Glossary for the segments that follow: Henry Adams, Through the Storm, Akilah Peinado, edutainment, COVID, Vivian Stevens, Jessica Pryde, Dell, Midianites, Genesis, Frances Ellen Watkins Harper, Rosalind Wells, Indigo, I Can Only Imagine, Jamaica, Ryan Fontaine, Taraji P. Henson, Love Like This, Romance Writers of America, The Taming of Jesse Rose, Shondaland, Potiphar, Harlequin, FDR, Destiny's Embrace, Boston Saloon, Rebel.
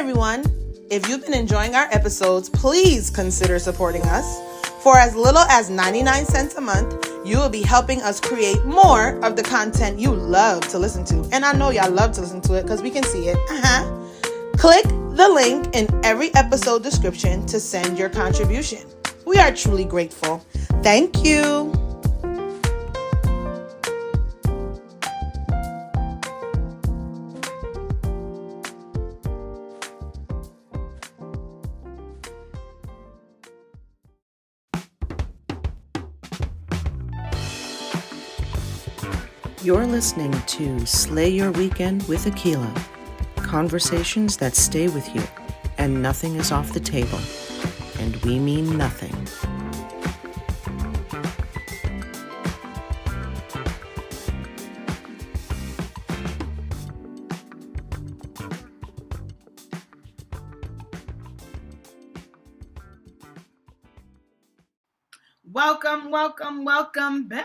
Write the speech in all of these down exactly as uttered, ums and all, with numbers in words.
everyone. If you've been enjoying our episodes, please consider supporting us. For as little as ninety-nine cents a month, you will be helping us create more of the content you love to listen to. And I know y'all love to listen to it because we can see it. Uh-huh. Click the link in every episode description to send your contribution. We are truly grateful. Thank you. You're listening to Slay Your Weekend with Akilah. Conversations that stay with you, and nothing is off the table. And we mean nothing. Welcome, welcome, welcome back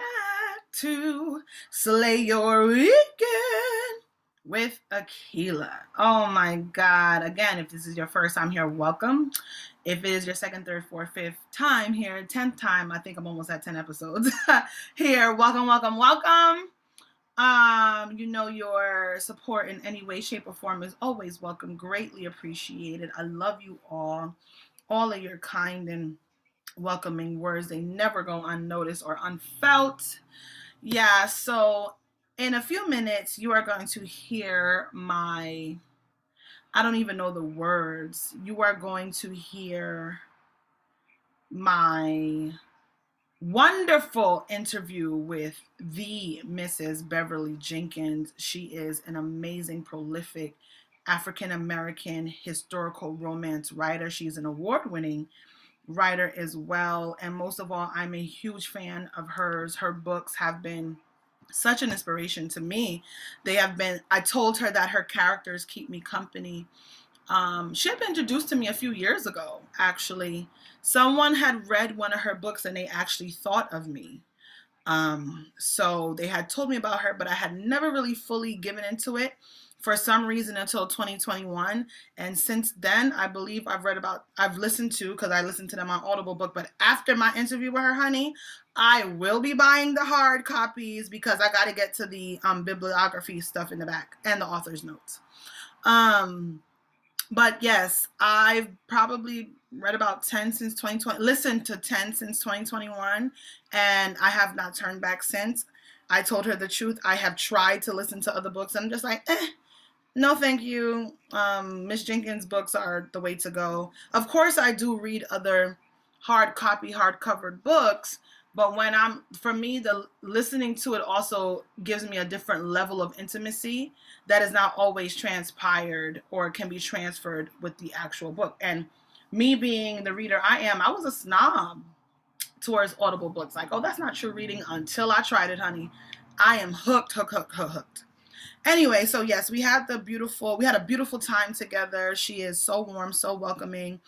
to Slay Your Weekend with Akilah. Oh my God. Again, if this is your first time here, welcome. If it is your second, third, fourth, fifth time here, tenth time, I think I'm almost at ten episodes here. Welcome, welcome, welcome. Um, you know, your support in any way, shape, or form is always welcome. Greatly appreciated. I love you all. All of your kind and welcoming words. They never go unnoticed or unfelt. Yeah, so in a few minutes, you are going to hear my, I don't even know the words. You are going to hear my wonderful interview with the Missus Beverly Jenkins. She is an amazing, prolific African-American historical romance writer. She's an award-winning writer as well, and most of all, I'm a huge fan of hers. Her books have been such an inspiration to me. They have been, I told her that her characters keep me company. Um, she had been introduced to me a few years ago, actually. Someone had read one of her books and they actually thought of me. Um, so they had told me about her, but I had never really fully given into it for some reason until twenty twenty-one. And since then, I believe I've read about, I've listened to, because I listened to them on Audible book, but after my interview with her, honey, I will be buying the hard copies because I got to get to the um, bibliography stuff in the back and the author's notes. Um, but yes, I've probably read about ten since twenty twenty, listened to ten since twenty twenty-one, and I have not turned back since. I told her the truth. I have tried to listen to other books. I'm just like, eh. No, thank you. Um, Miss Jenkins' books are the way to go. Of course, I do read other hard copy, hard covered books, but when I'm, for me, the listening to it also gives me a different level of intimacy that is not always transpired or can be transferred with the actual book. And me being the reader I am, I was a snob towards Audible books. Like, oh, that's not true reading until I tried it, honey. I am hooked, hooked, hooked, hooked, hooked. Anyway, so yes, we had the beautiful, we had a beautiful time together. She is so warm, so welcoming.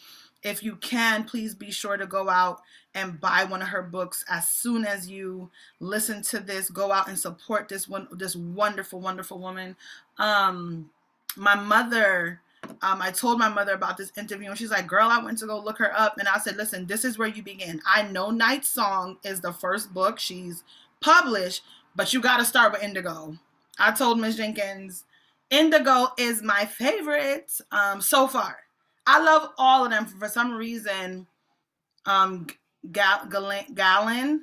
If you can, please be sure to go out and buy one of her books as soon as you listen to this. Go out and support this one, this wonderful, wonderful woman. Um, my mother, um, I told my mother about this interview, and she's like, girl, I went to go look her up. And I said, listen, this is where you begin. I know Night Song is the first book she's published, but you got to start with Indigo. I told Miss Jenkins, Indigo is my favorite um, so far. I love all of them. For some reason, um, Galen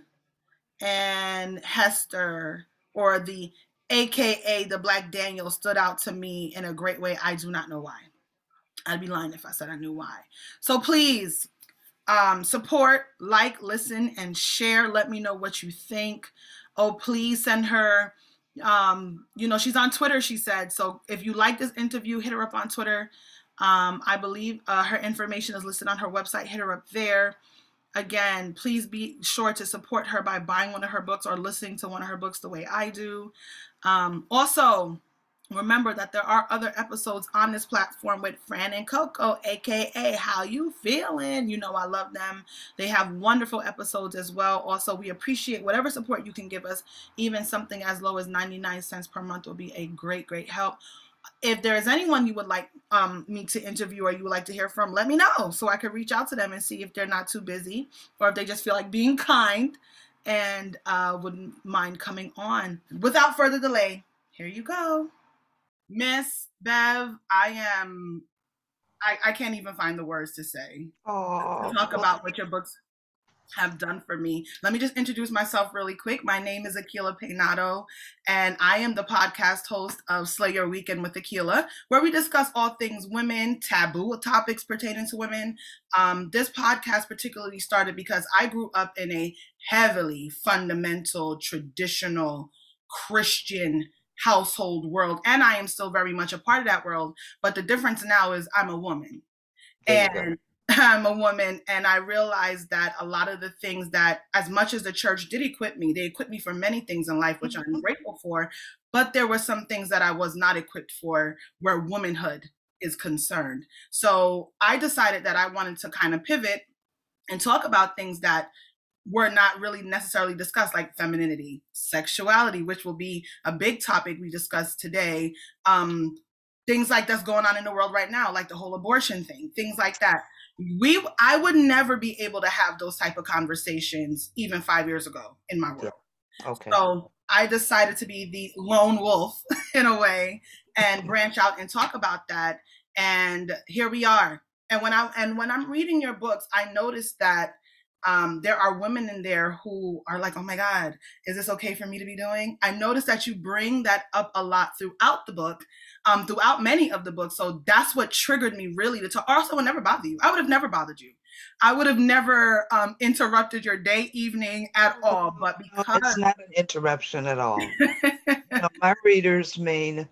and Hester, or the A K A the Black Daniel, stood out to me in a great way. I do not know why. I'd be lying if I said I knew why. So please um, support, like, listen, and share. Let me know what you think. Oh, please send her... Um, you know, she's on Twitter, she said. So if you like this interview, hit her up on Twitter. Um, I believe uh, her information is listed on her website. Hit her up there. Again, please be sure to support her by buying one of her books or listening to one of her books the way I do. Um, also, remember that there are other episodes on this platform with Fran and Coco, A K A How You Feeling? You know I love them. They have wonderful episodes as well. Also, we appreciate whatever support you can give us. Even something as low as ninety-nine cents per month will be a great, great help. if there's anyone you would like um, me to interview or you would like to hear from, let me know so I could reach out to them and see if they're not too busy or if they just feel like being kind and uh, wouldn't mind coming on. Without further delay, here you go. Miss Bev, I am... I, I can't even find the words to say. Oh, talk about what your books have done for me. Let me just introduce myself really quick. My name is Akilah Peinado, and I am the podcast host of Slay Your Weekend with Akilah, where we discuss all things women, taboo topics pertaining to women. Um, this podcast particularly started because I grew up in a heavily fundamental, traditional, Christian household world, and I am still very much a part of that world, but the difference now is I'm a woman and I'm a woman and I realized that a lot of the things that, as much as the church did equip me, they equipped me for many things in life, which mm-hmm. I'm grateful for, but there were some things that I was not equipped for where womanhood is concerned. So I decided that I wanted to kind of pivot and talk about things that were not really necessarily discussed, like femininity, sexuality, which will be a big topic we discuss today. Um, things like that's going on in the world right now, like the whole abortion thing, things like that. We, I would never be able to have those type of conversations even five years ago in my world. Yeah. Okay. So I decided to be the lone wolf in a way and branch out and talk about that. And here we are. And when I, and when I'm reading your books, I noticed that Um, there are women in there who are like, oh my God, is this okay for me to be doing? I noticed that you bring that up a lot throughout the book, um, throughout many of the books. So that's what triggered me really to talk. Also, I would never bother you. I would have never bothered you. I would have never um, interrupted your day, evening at all. But because no, it's not an interruption at all. You know, my readers mean,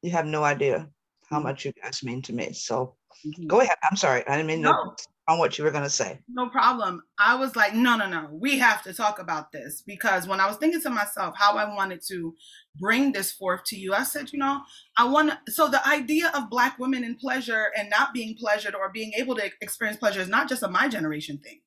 you have no idea how much you guys mean to me. So mm-hmm. go ahead. I'm sorry. I didn't mean no. to. On what you were going to say. No problem. I was like, no, no, no, we have to talk about this, because when I was thinking to myself how I wanted to bring this forth to you, I said, you know, I want to, so the idea of Black women in pleasure and not being pleasured or being able to experience pleasure is not just a my generation thing.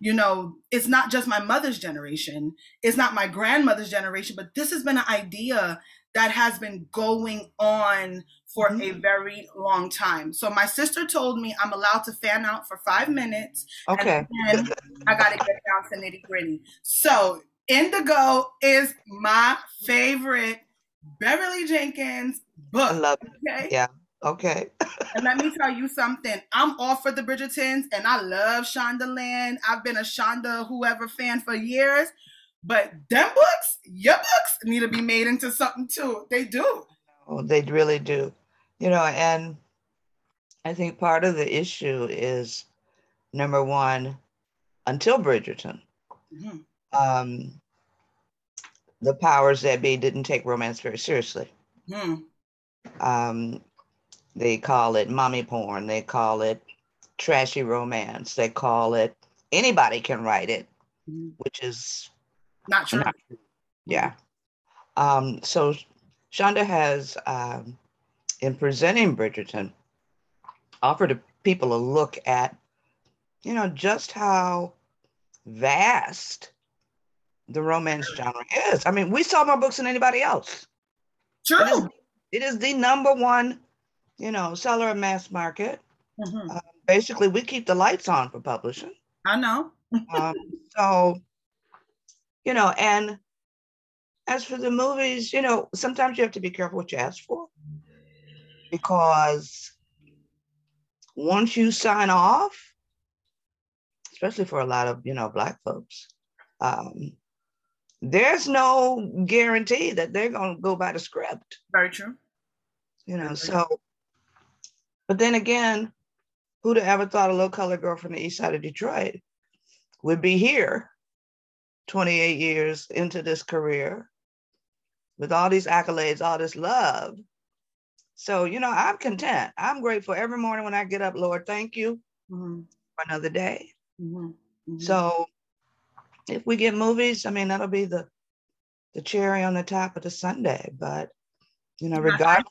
You know, it's not just my mother's generation. It's not my grandmother's generation, but this has been an idea that has been going on for mm-hmm. a very long time. So my sister told me I'm allowed to fan out for five minutes. Okay. And then I gotta get down to nitty gritty. So Indigo is my favorite Beverly Jenkins book. I love it. Okay? Yeah. Okay. And let me tell you something. I'm all for the Bridgertons and I love Shondaland. I've been a Shonda whoever fan for years. But them books, your books, need to be made into something too. They do. Oh, they really do. You know, and I think part of the issue is, number one, until Bridgerton, mm-hmm. um, the powers that be didn't take romance very seriously. Mm. Um, they call it mommy porn. They call it trashy romance. They call it, anybody can write it, mm-hmm. which is... Not true. Not true. Yeah. Um, so Shonda has, um, in presenting Bridgerton, offered people a look at, you know, just how vast the romance genre is. I mean, we sell more books than anybody else. True. It is, it is the number one, you know, seller of mass market. Mm-hmm. Uh, basically, we keep the lights on for publishing. I know. um, so... You know, and as for the movies, you know, sometimes you have to be careful what you ask for, because once you sign off, especially for a lot of, you know, Black folks, um, there's no guarantee that they're going to go by the script. Very true. You know, Very so, true. But then again, who'd have ever thought a little colored girl from the east side of Detroit would be here twenty-eight years into this career with all these accolades, all this love. So, you know, I'm content. I'm grateful every morning when I get up, Lord, thank you mm-hmm. for another day. Mm-hmm. Mm-hmm. So if we get movies, I mean, that'll be the, the cherry on the top of the Sunday, but you know, you regardless.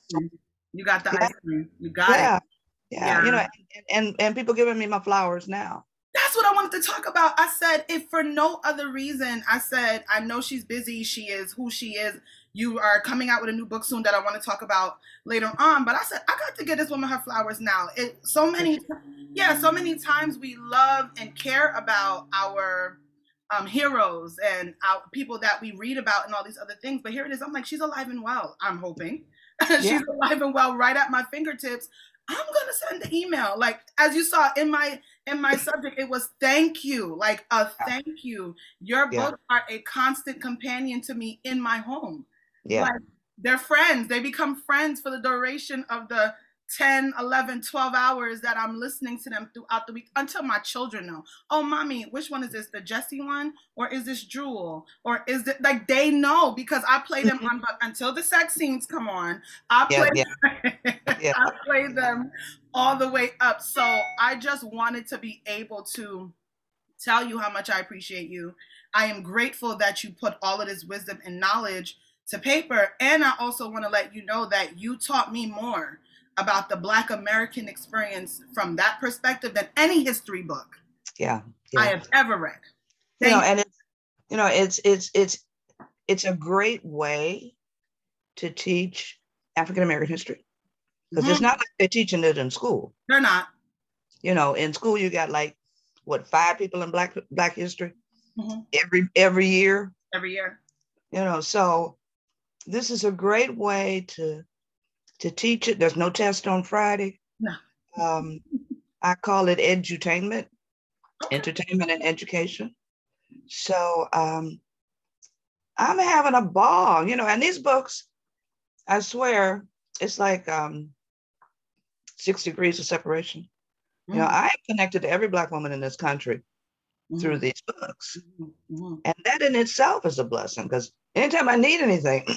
You got the ice cream. You got, yeah. Ice cream. You got yeah. it. Yeah. yeah. You know, and, and, and people giving me my flowers now. That's what I wanted to talk about. I said, if for no other reason, I said, I know she's busy. She is who she is. You are coming out with a new book soon that I want to talk about later on. But I said, I got to get this woman her flowers now. It, so many, yeah, so many times we love and care about our um, heroes and our people that we read about and all these other things. But here it is. I'm like, she's alive and well, I'm hoping. she's yeah. alive and well right at my fingertips. I'm going to send an email. Like, as you saw in my in my subject, it was thank you, like a thank you. Your yeah. books are a constant companion to me in my home. Yeah. Like, they're friends. They become friends for the duration of the ten, eleven, twelve hours that I'm listening to them throughout the week, until my children know, oh, mommy, which one is this? The Jessie one? Or is this Jewel? Or is it like, they know, because I play them on, but until the sex scenes come on, I play, yeah, yeah. yeah. I play them all the way up. So I just wanted to be able to tell you how much I appreciate you. I am grateful that you put all of this wisdom and knowledge to paper. And I also want to let you know that you taught me more about the Black American experience from that perspective than any history book yeah, yeah. I have ever read. Thank you know, you. and it's, you know, it's it's it's it's a great way to teach African American history, because mm-hmm. it's not like they're teaching it in school. They're not. You know, in school you got like what five people in Black Black history mm-hmm. every every year. Every year. You know, so this is a great way to. to teach it. There's no test on Friday. No. Um, I call it edutainment, okay. entertainment and education. So um, I'm having a ball, you know, and these books, I swear, it's like um, six degrees of separation. Mm-hmm. You know, I am connected to every Black woman in this country mm-hmm. through these books. Mm-hmm. And that in itself is a blessing, because anytime I need anything,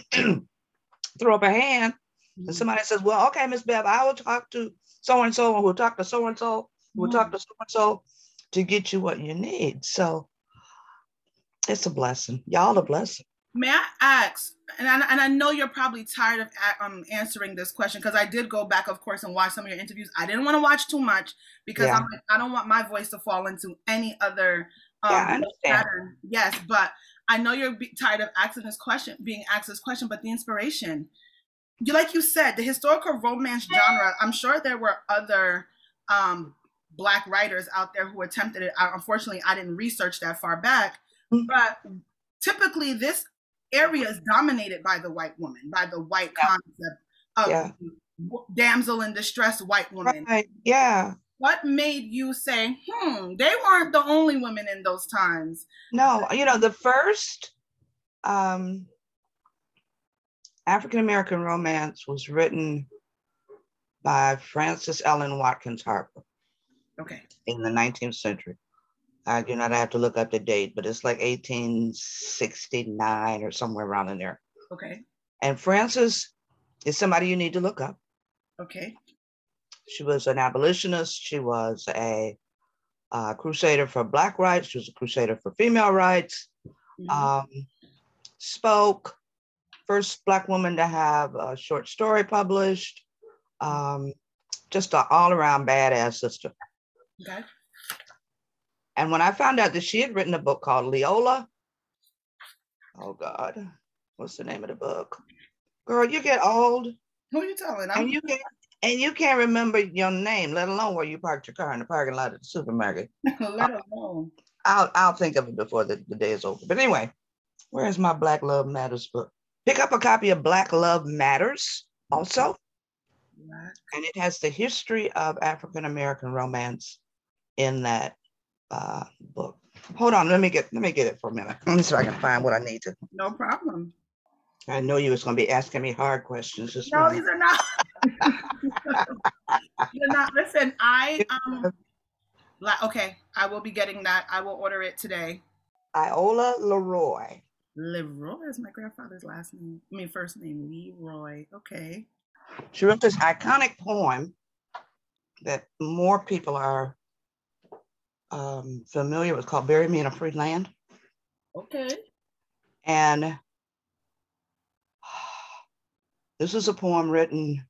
throw up a hand. And somebody says, well, okay, Miss Bev, I will talk to so-and-so, and we'll talk to so-and-so, we'll mm-hmm. talk to so-and-so to get you what you need. So it's a blessing. Y'all a blessing. May I ask, and I, and I know you're probably tired of um, answering this question, because I did go back, of course, and watch some of your interviews. I didn't want to watch too much, because yeah. I'm like, I don't want my voice to fall into any other um, yeah, I understand. pattern. Yes, but I know you're tired of asking this question, being asked this question, but the inspiration. You, like you said, the historical romance genre, I'm sure there were other um, Black writers out there who attempted it. I, unfortunately, I didn't research that far back. But typically, this area is dominated by the white woman, by the white yeah. concept of yeah. damsel in distress, white woman. Right. Yeah. What made you say, hmm, they weren't the only women in those times? No, you know, the first... Um... African-American romance was written by Frances Ellen Watkins Harper okay. in the nineteenth century. I do not have to look up the date, but it's like eighteen sixty-nine or somewhere around in there. Okay. And Frances is somebody you need to look up. Okay. She was an abolitionist. She was a, a crusader for Black rights. She was a crusader for female rights. Mm-hmm. Um, spoke. First Black woman to have a short story published, um, just an all-around badass sister. Okay. And when I found out that she had written a book called Leola, oh God, what's the name of the book? Girl, you get old. Who are you telling? I'm and you can't, and you can't remember your name, let alone where you parked your car in the parking lot at the supermarket. Let alone. I'll, I'll, I'll think of it before the, the day is over. But anyway, where's my Black Love Matters book? Pick up a copy of Black Love Matters also. And it has the history of African-American romance in that uh, book. Hold on, let me get let me get it for a minute. Let me see if I can find what I need to. No problem. I know you was gonna be asking me hard questions this No, morning. These are not. You're not, listen, I um okay, I will be getting that. I will order it today. Iola Leroy. Leroy is my grandfather's last name. I mean, first name, Leroy. Okay. She wrote this iconic poem that more people are um, familiar with, called "Bury Me in a Free Land." Okay. And this is a poem written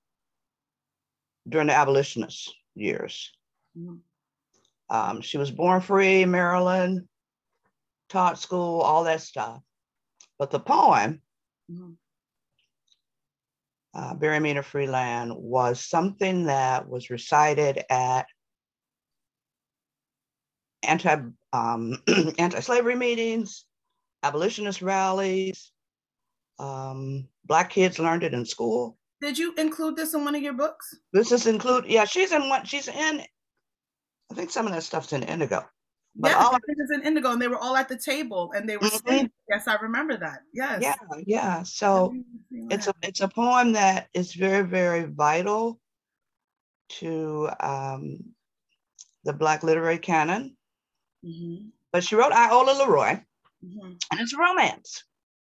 during the abolitionist years. Mm-hmm. Um, she was born free, Maryland, taught school, all that stuff. But the poem, mm-hmm. uh, Bury Me in a Free Land, was something that was recited at anti, um, anti-slavery meetings, abolitionist rallies. Um, black kids learned it in school. Did you include this in one of your books? This is include, yeah, she's in one, she's in, I think some of that stuff's in Indigo. But yeah, all I think it's in Indigo, and they were all at the table, and they were mm-hmm. saying, yes, I remember that, yes. Yeah, yeah, so it's a, it's a poem that is very, very vital to um, the Black literary canon. Mm-hmm. But she wrote Iola Leroy, mm-hmm. and it's a romance.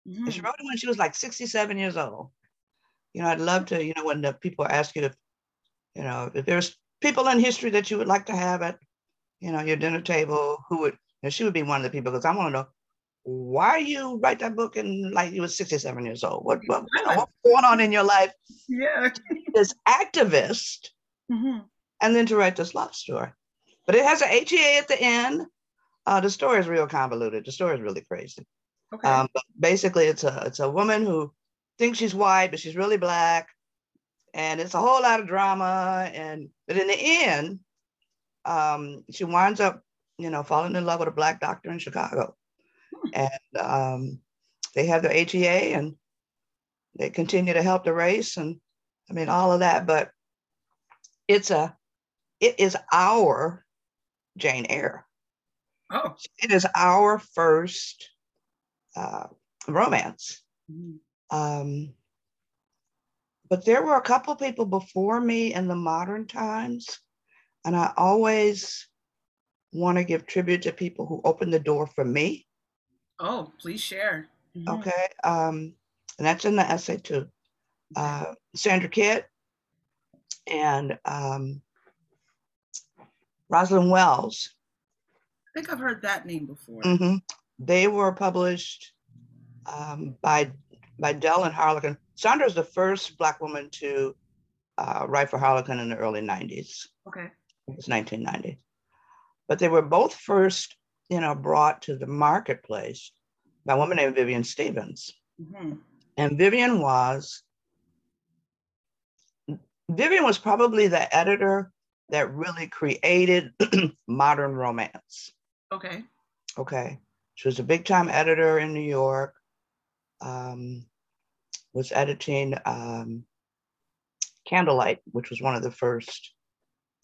Mm-hmm. And she wrote it when she was like sixty-seven years old. You know, I'd love to, you know, when the people ask you to, you know, if there's people in history that you would like to have at, you know, your dinner table, who would, and she would be one of the people, because I want to know, why you write that book and like you were sixty-seven years old? What, what you know, what's going on in your life? Yeah. This activist, mm-hmm. and then to write this love story. But it has an H E A at the end. Uh, the story is real convoluted. The story is really crazy. Okay. Um, but basically, it's a it's a woman who thinks she's white, but she's really black, and it's a whole lot of drama. And but in the end, um, she winds up, you know, falling in love with a black doctor in Chicago, hmm. and um, they have their H E A, and they continue to help the race, and I mean all of that. But it's a it is our Jane Eyre. Oh, it is our first. Uh, romance. Mm-hmm. Um, but there were a couple people before me in the modern times, and I always want to give tribute to people who opened the door for me. Oh, please share. Mm-hmm. Okay. Um, and that's in the essay too. Uh, Sandra Kitt and um, Rosalind Wells. I think I've heard that name before. Mm-hmm. They were published um, by by Dell and Harlequin. Sandra's the first Black woman to uh, write for Harlequin in the early nineties. Okay, it was nineteen ninety. But they were both first, you know, brought to the marketplace by a woman named Vivian Stevens. Mm-hmm. And Vivian was Vivian was probably the editor that really created modern romance. Okay. Okay. She was a big-time editor in New York, um, was editing um, Candlelight, which was one of the first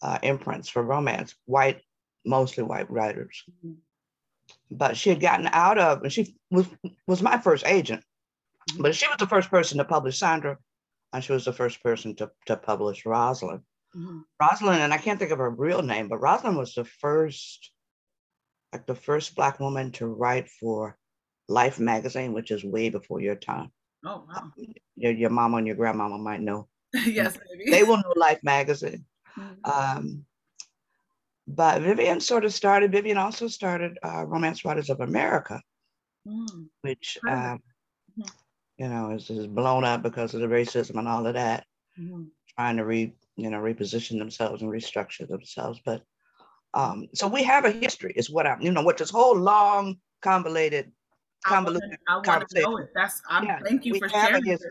uh, imprints for romance, white, mostly white writers. Mm-hmm. But she had gotten out of, and she was, was my first agent, mm-hmm. but she was the first person to publish Sandra, and she was the first person to, to publish Rosalind. Mm-hmm. Rosalind, and I can't think of her real name, but Rosalind was the first like the first Black woman to write for Life magazine, which is way before your time. Oh, wow. Um, your, your mama and your grandmama might know. Yes, maybe. They will know Life magazine. Mm-hmm. Um, but Vivian sort of started, Vivian also started uh, Romance Writers of America, mm. which, um, mm-hmm. you know, is, is blown up because of the racism and all of that, mm-hmm. trying to re, you know, reposition themselves and restructure themselves. But Um, so we have a history is what I'm, you know, what this whole long, convoluted, convoluted I wanna, I wanna conversation. Know it. That's, I'm, yeah, thank you we for sharing this.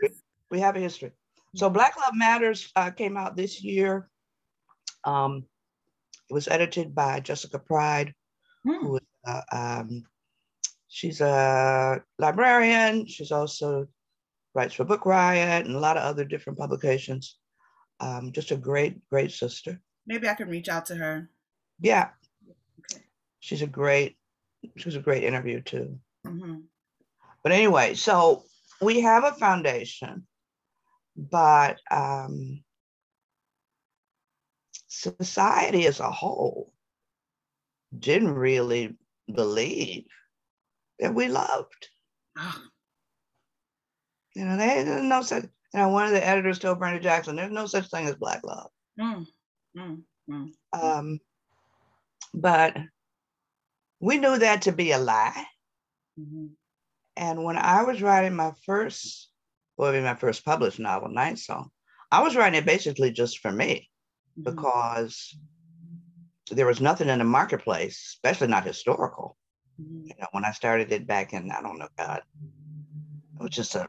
We have a history. So Black Love Matters uh, came out this year. Um, it was edited by Jessica Pryde, hmm. who is, uh, um, she's a librarian. She's also writes for Book Riot and a lot of other different publications. Um, just a great, great sister. Maybe I can reach out to her. Yeah, okay. she's a great, she was a great interview too. Mm-hmm. But anyway, so we have a foundation, but um, society as a whole didn't really believe that we loved. Oh. You know, they, there's no such, you know, one of the editors told Brenda Jackson, there's no such thing as Black love. Mm, mm, mm, um, But we knew that to be a lie. Mm-hmm. And when I was writing my first, well, my first published novel, Night Song, I was writing it basically just for me, mm-hmm. because there was nothing in the marketplace, especially not historical. Mm-hmm. You know, when I started it back in, I don't know, God, it was just a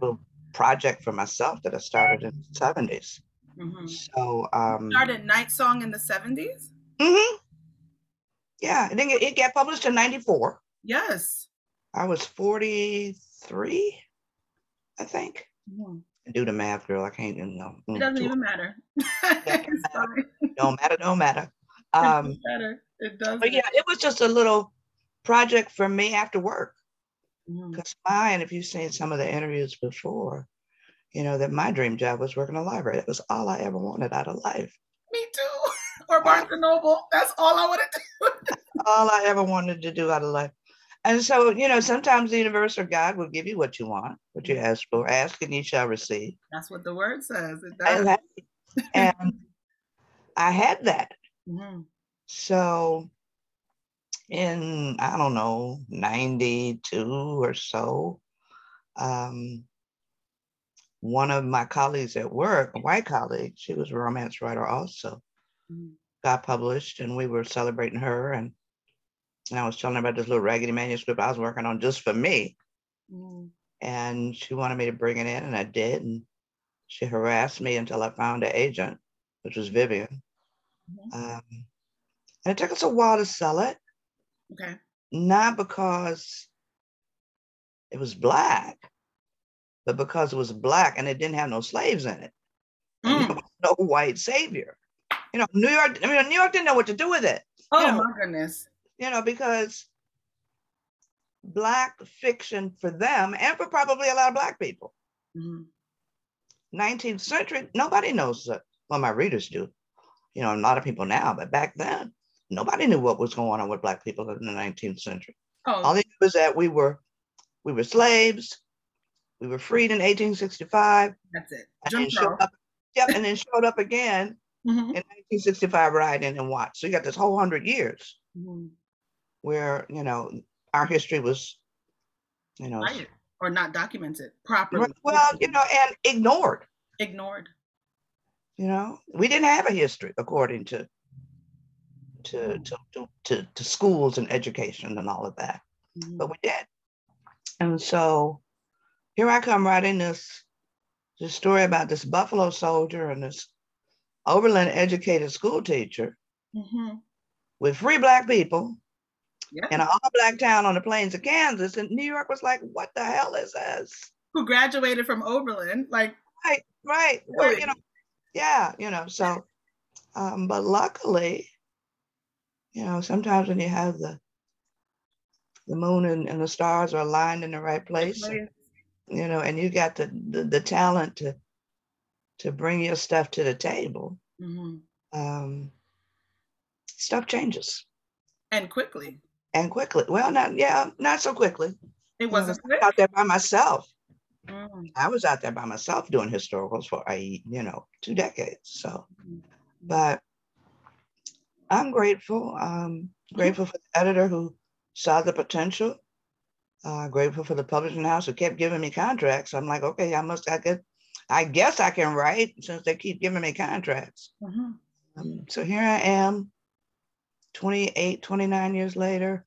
little project for myself that I started in the seventies. Mm-hmm. So um, started Night Song in the seventies. Mm-hmm. Yeah, I think it, it got published in ninety-four. Yes, I was forty-three, I think. Mm-hmm. Do the math, girl. I can't even know. It doesn't even matter. Don't matter. Don't matter. Um, it doesn't matter. It doesn't. But yeah, it was just a little project for me after work. Because mm. mine, if you've seen some of the interviews before, you know that my dream job was working in a library. That was all I ever wanted out of life. Me too. Or Barnes and Noble. That's all I wanted to do. All I ever wanted to do out of life. And so, you know, sometimes the universe or God will give you what you want, what you ask for. Ask and you shall receive. That's what the word says. It does. And I had that. Mm-hmm. So in, I don't know, ninety-two or so, um, one of my colleagues at work, a white colleague, she was a romance writer also, mm-hmm. got published, and we were celebrating her. And And I was telling her about this little raggedy manuscript I was working on just for me. Mm. And she wanted me to bring it in, and I did. And she harassed me until I found an agent, which was Vivian. Mm-hmm. Um, and it took us a while to sell it. Okay. Not because it was Black, but because it was Black and it didn't have no slaves in it. Mm. There was no white savior. You know, New York, I mean, New York didn't know what to do with it. Oh, you know, my goodness. You know, because Black fiction for them, and for probably a lot of Black people, mm-hmm. nineteenth century, nobody knows that. Well, my readers do, you know, a lot of people now, but back then, nobody knew what was going on with Black people in the nineteenth century. Oh. All they knew was that we were, we were slaves, we were freed in eighteen sixty-five. That's it. Jump and showed up, yep, and then showed up again mm-hmm. in nineteen sixty-five, riding and watch. So you got this whole hundred years. Mm-hmm. Where, you know, our history was, you know, right. or not documented properly. Well, you know, and ignored. Ignored. You know, we didn't have a history according to to to to, to, to schools and education and all of that, mm-hmm. but we did. And so here I come writing this this story about this Buffalo soldier and this Oberlin educated school teacher mm-hmm. with free Black people. Yeah. In an all-Black town on the plains of Kansas, and New York was like, what the hell is this? Who graduated from Oberlin, like. Right, right. Well, you know, yeah, you know, so, um, but luckily, you know, sometimes when you have the the moon and, and the stars are aligned in the right place, and, you know, and you got the, the, the talent to to bring your stuff to the table, mm-hmm. um, stuff changes. And quickly. And quickly. Well, not yeah, not so quickly. It wasn't you know, I was quick. out there by myself. Mm. I was out there by myself doing historicals for a you know two decades. So, mm-hmm. but I'm grateful. Um, grateful mm-hmm. for the editor who saw the potential. Uh, grateful for the publishing house who kept giving me contracts. I'm like, okay, I must. I could. I guess I can write since they keep giving me contracts. Mm-hmm. Um, so here I am. twenty-eight, twenty-nine years later,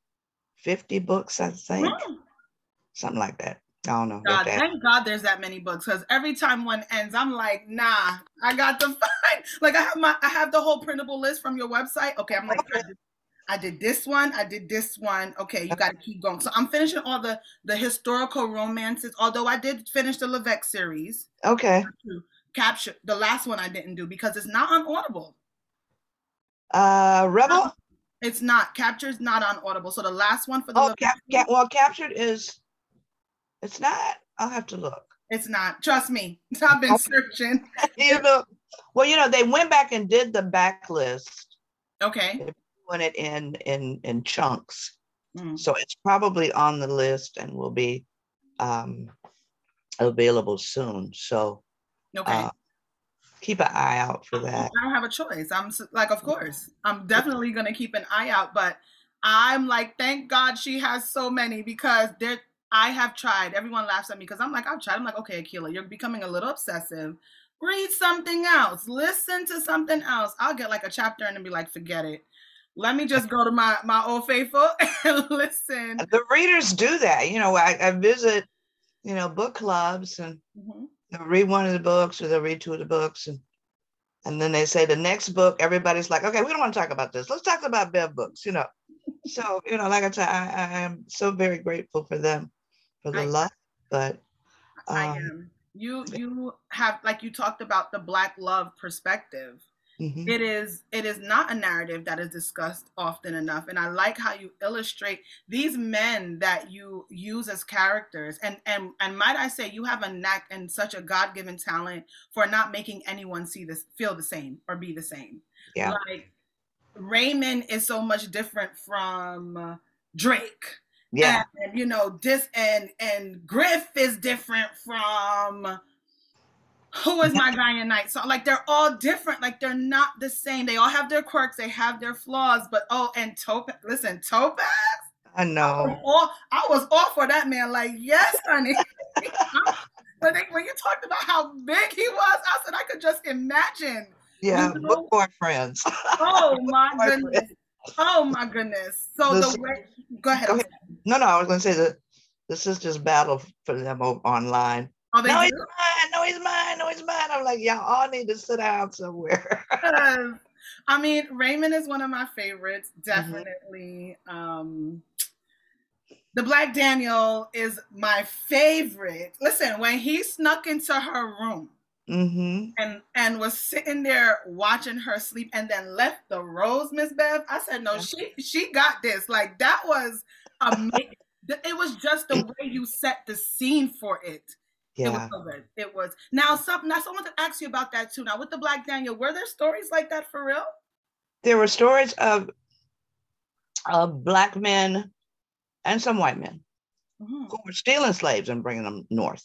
fifty books, I think. Mm. Something like that. I don't know. God, thank God there's that many books, because every time one ends, I'm like, nah, I got to find. Like I have my I have the whole printable list from your website. Okay, I'm like, okay. I, did, I did this one, I did this one. Okay, you okay. gotta keep going. So I'm finishing all the the historical romances, although I did finish the Levesque series. Okay. Capture the last one I didn't do because it's not on Audible. Uh Rebel? No. It's not. Capture's not on Audible. So the last one for the oh, cap, cap, well, Captured is. It's not. I'll have to look. It's not. Trust me. I've been searching. you know, well, you know, they went back and did the backlist. Okay. They put it in in in chunks, mm. so it's probably on the list and will be um, available soon. So. Okay. Uh, Keep an eye out for that. I don't have a choice. I'm like, of course, I'm definitely going to keep an eye out, but I'm like, thank God she has so many because there, I have tried. Everyone laughs at me because I'm like, I've tried. I'm like, okay, Akilah, you're becoming a little obsessive. Read something else. Listen to something else. I'll get like a chapter and then be like, forget it. Let me just go to my, my Old Faithful and listen. The readers do that. You know, I, I visit, you know, book clubs and mm-hmm. they'll read one of the books or they'll read two of the books. And, and then they say the next book, everybody's like, okay, we don't want to talk about this. Let's talk about Bev books, you know. So, you know, like I said, I, I am so very grateful for them, for the I, love. But um, I am. You, you have, like you talked about the Black love perspective. Mm-hmm. It is it is not a narrative that is discussed often enough. And I like how you illustrate these men that you use as characters. And and and might I say, you have a knack and such a God-given talent for not making anyone see this, feel the same or be the same. Yeah. Like Raymond is so much different from uh, Drake. Yeah. And, you know, this and and Griff is different from who is my guy in Night Song? Like, they're all different. Like, they're not the same. They all have their quirks. They have their flaws. But, oh, and Topaz. Listen, Topaz? I know. All, I was all for that man. Like, yes, honey. But they, when you talked about how big he was, I said, I could just imagine. Yeah, you know? Book boyfriends. Oh, my boyfriend. Goodness. Oh, my goodness. So, the, the way. Go ahead. Go ahead. No, no, I was going to say that the sisters battle for them online. Oh, no, do? He's mine. No, he's mine. No, he's mine. I'm like, y'all all need to sit down somewhere. uh, I mean, Raymond is one of my favorites, definitely. Mm-hmm. Um, the Black Daniel is my favorite. Listen, when he snuck into her room mm-hmm. and and was sitting there watching her sleep, and then left the rose, Miss Bev. I said, no, she she got this. Like, that was amazing. It was just the way you set the scene for it. Yeah. It was so good. It was. Now, something I wanted to ask you about that too. Now, with the Black Daniel, were there stories like that for real? There were stories of, of Black men and some white men mm-hmm. who were stealing slaves and bringing them north.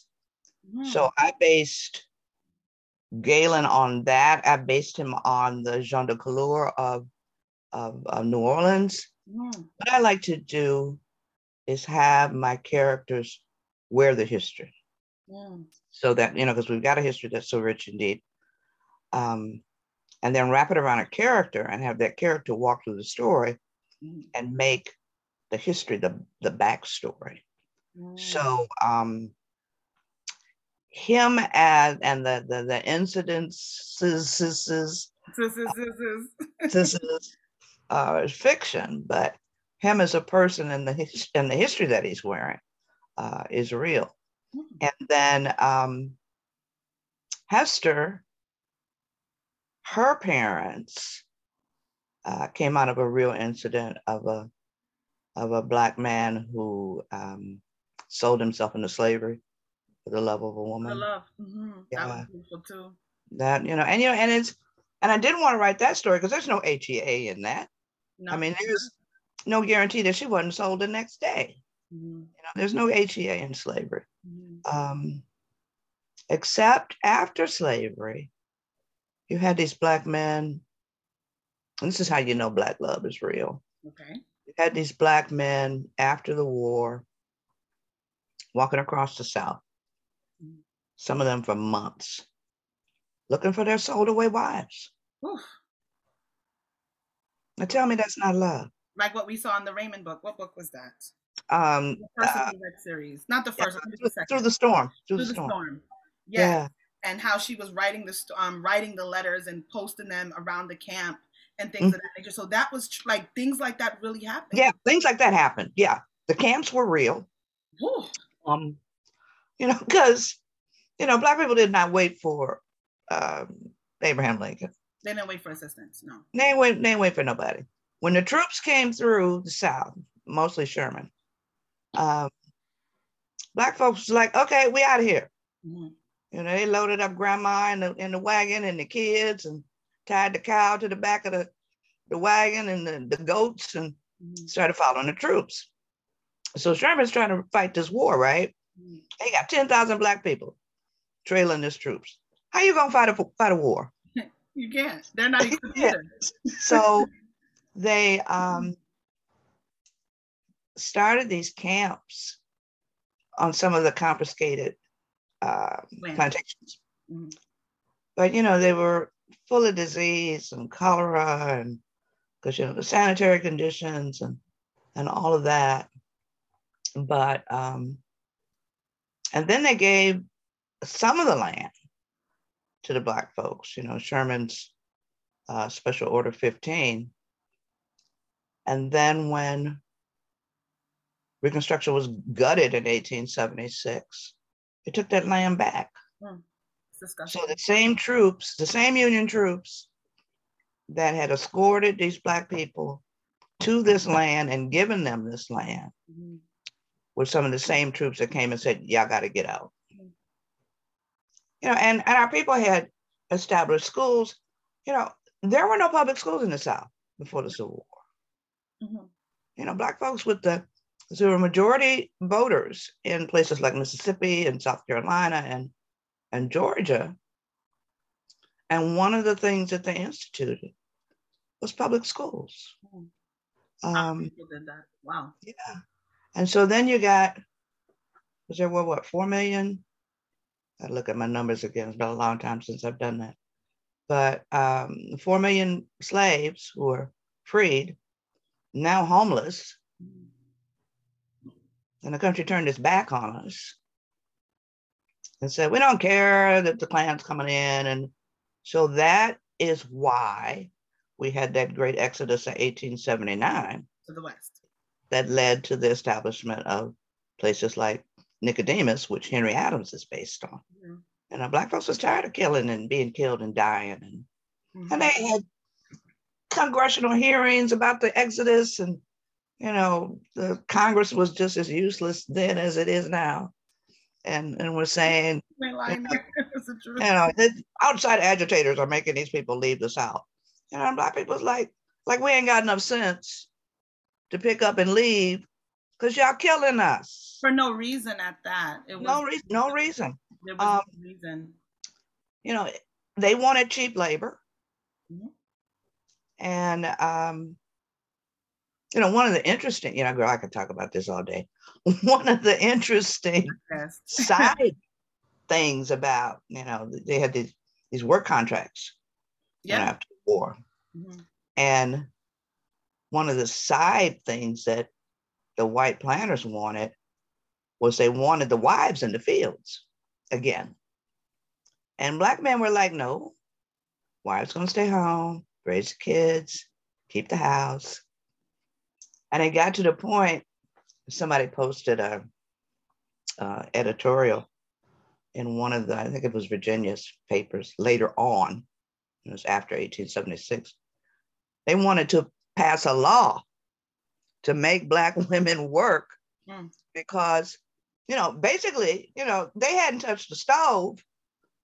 Mm-hmm. So I based Galen on that. I based him on the Jean de Couleur of, of, of New Orleans. Mm-hmm. What I like to do is have my characters wear the history. Yeah. So that, you know, because we've got a history that's so rich indeed. Um, and then wrap it around a character and have that character walk through the story mm. and make the history, the, the backstory. Mm. So um, him as, and the, the, the incidences uh, is fiction, but him as a person and the, and the history that he's wearing uh, is real. And then um, Hester, her parents uh, came out of a real incident of a of a Black man who um, sold himself into slavery for the love of a woman. For love, mm-hmm. yeah. That was beautiful too. That you know, and you know, and it's and I didn't want to write that story because there's no H E A in that. No. I mean, there's no guarantee that she wasn't sold the next day. Mm-hmm. You know, there's no H E A in slavery. Mm-hmm. Um, except after slavery, you had these Black men. This is how you know Black love is real. Okay. You had these Black men after the war walking across the South, mm-hmm. some of them for months, looking for their sold away wives. Oof. Now tell me that's not love. Like what we saw in the Raymond book. What book was that? Um, the first uh, series, not the first. Yeah, the through the storm. Through, through the storm. storm. Yeah. yeah. And how she was writing the um, writing the letters and posting them around the camp and things mm-hmm. of that nature. So that was tr- like things like that really happened. Yeah, things like that happened. Yeah, the camps were real. Ooh. Um, you know, because you know, Black people did not wait for um, Abraham Lincoln. They didn't wait for assistance. No. They didn't wait. They didn't wait for nobody. When the troops came through the South, mostly Sherman. Um, Black folks was like, okay, we out of here. Mm-hmm. You know, they loaded up grandma in the, in the wagon and the kids and tied the cow to the back of the, the wagon and the, the goats and mm-hmm. started following the troops. So Sherman's trying to fight this war, right? Mm-hmm. They got ten thousand Black people trailing his troops. How you gonna fight a, fight a war? You can't, they're not even yeah. So they, um, mm-hmm. started these camps on some of the confiscated uh, plantations. Mm-hmm. But, you know, they were full of disease and cholera and, because, you know, the sanitary conditions and, and all of that. But, um, and then they gave some of the land to the Black folks, you know, Sherman's uh, Special Order fifteen. And then when Reconstruction was gutted in eighteen seventy-six, they took that land back. Hmm. So the same troops, the same Union troops that had escorted these Black people to this land and given them this land, mm-hmm, were some of the same troops that came and said, y'all got to get out. Mm-hmm. You know, and, and our people had established schools. You know, there were no public schools in the South before the Civil War. Mm-hmm. You know, Black folks with the, there were majority voters in places like Mississippi and South Carolina and and Georgia. And one of the things that they instituted was public schools. Oh. Um, people did that. Wow. Yeah. And so then you got, was there, what, what, four million? I look at my numbers again. It's been a long time since I've done that. But um, four million slaves who were freed, now homeless. Mm. And the country turned its back on us and said, we don't care that the Klan's coming in. And so that is why we had that great exodus in eighteen seventy-nine. To the West. That led to the establishment of places like Nicodemus, which Henry Adams is based on. Mm-hmm. And our Black folks was tired of killing and being killed and dying. And, mm-hmm, and they had congressional hearings about the exodus. And, you know, the Congress was just as useless then as it is now. And and we're saying, you know, outside agitators are making these people leave the South. You know, and Black people's like, like we ain't got enough sense to pick up and leave because y'all killing us for no reason. At that, it was no reason. No reason. There was no um, reason. You know, they wanted cheap labor, mm-hmm, and um, you know, one of the interesting, you know, girl, I could talk about this all day. One of the interesting side things about, you know, they had these, these work contracts, yeah, you know, after the war. Mm-hmm. And one of the side things that the white planters wanted was they wanted the wives in the fields again. And Black men were like, no, wives gonna stay home, raise the kids, keep the house. And it got to the point, somebody posted a uh, editorial in one of the, I think it was Virginia's papers later on, it was after eighteen seventy-six. They wanted to pass a law to make Black women work, mm, because, you know, basically, you know, they hadn't touched the stove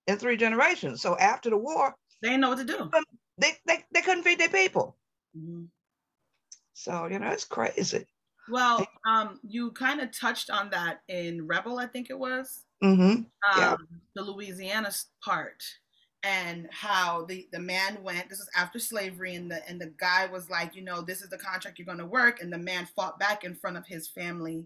in three generations. So after the war, they didn't know what to do. They, they, they couldn't feed their people. Mm-hmm. So, you know, it's crazy. Well, um, you kind of touched on that in Rebel, I think it was, mm-hmm, yeah, um, the Louisiana part, and how the, the man went, this is after slavery, and the, and the guy was like, you know, this is the contract you're going to work. And the man fought back in front of his family,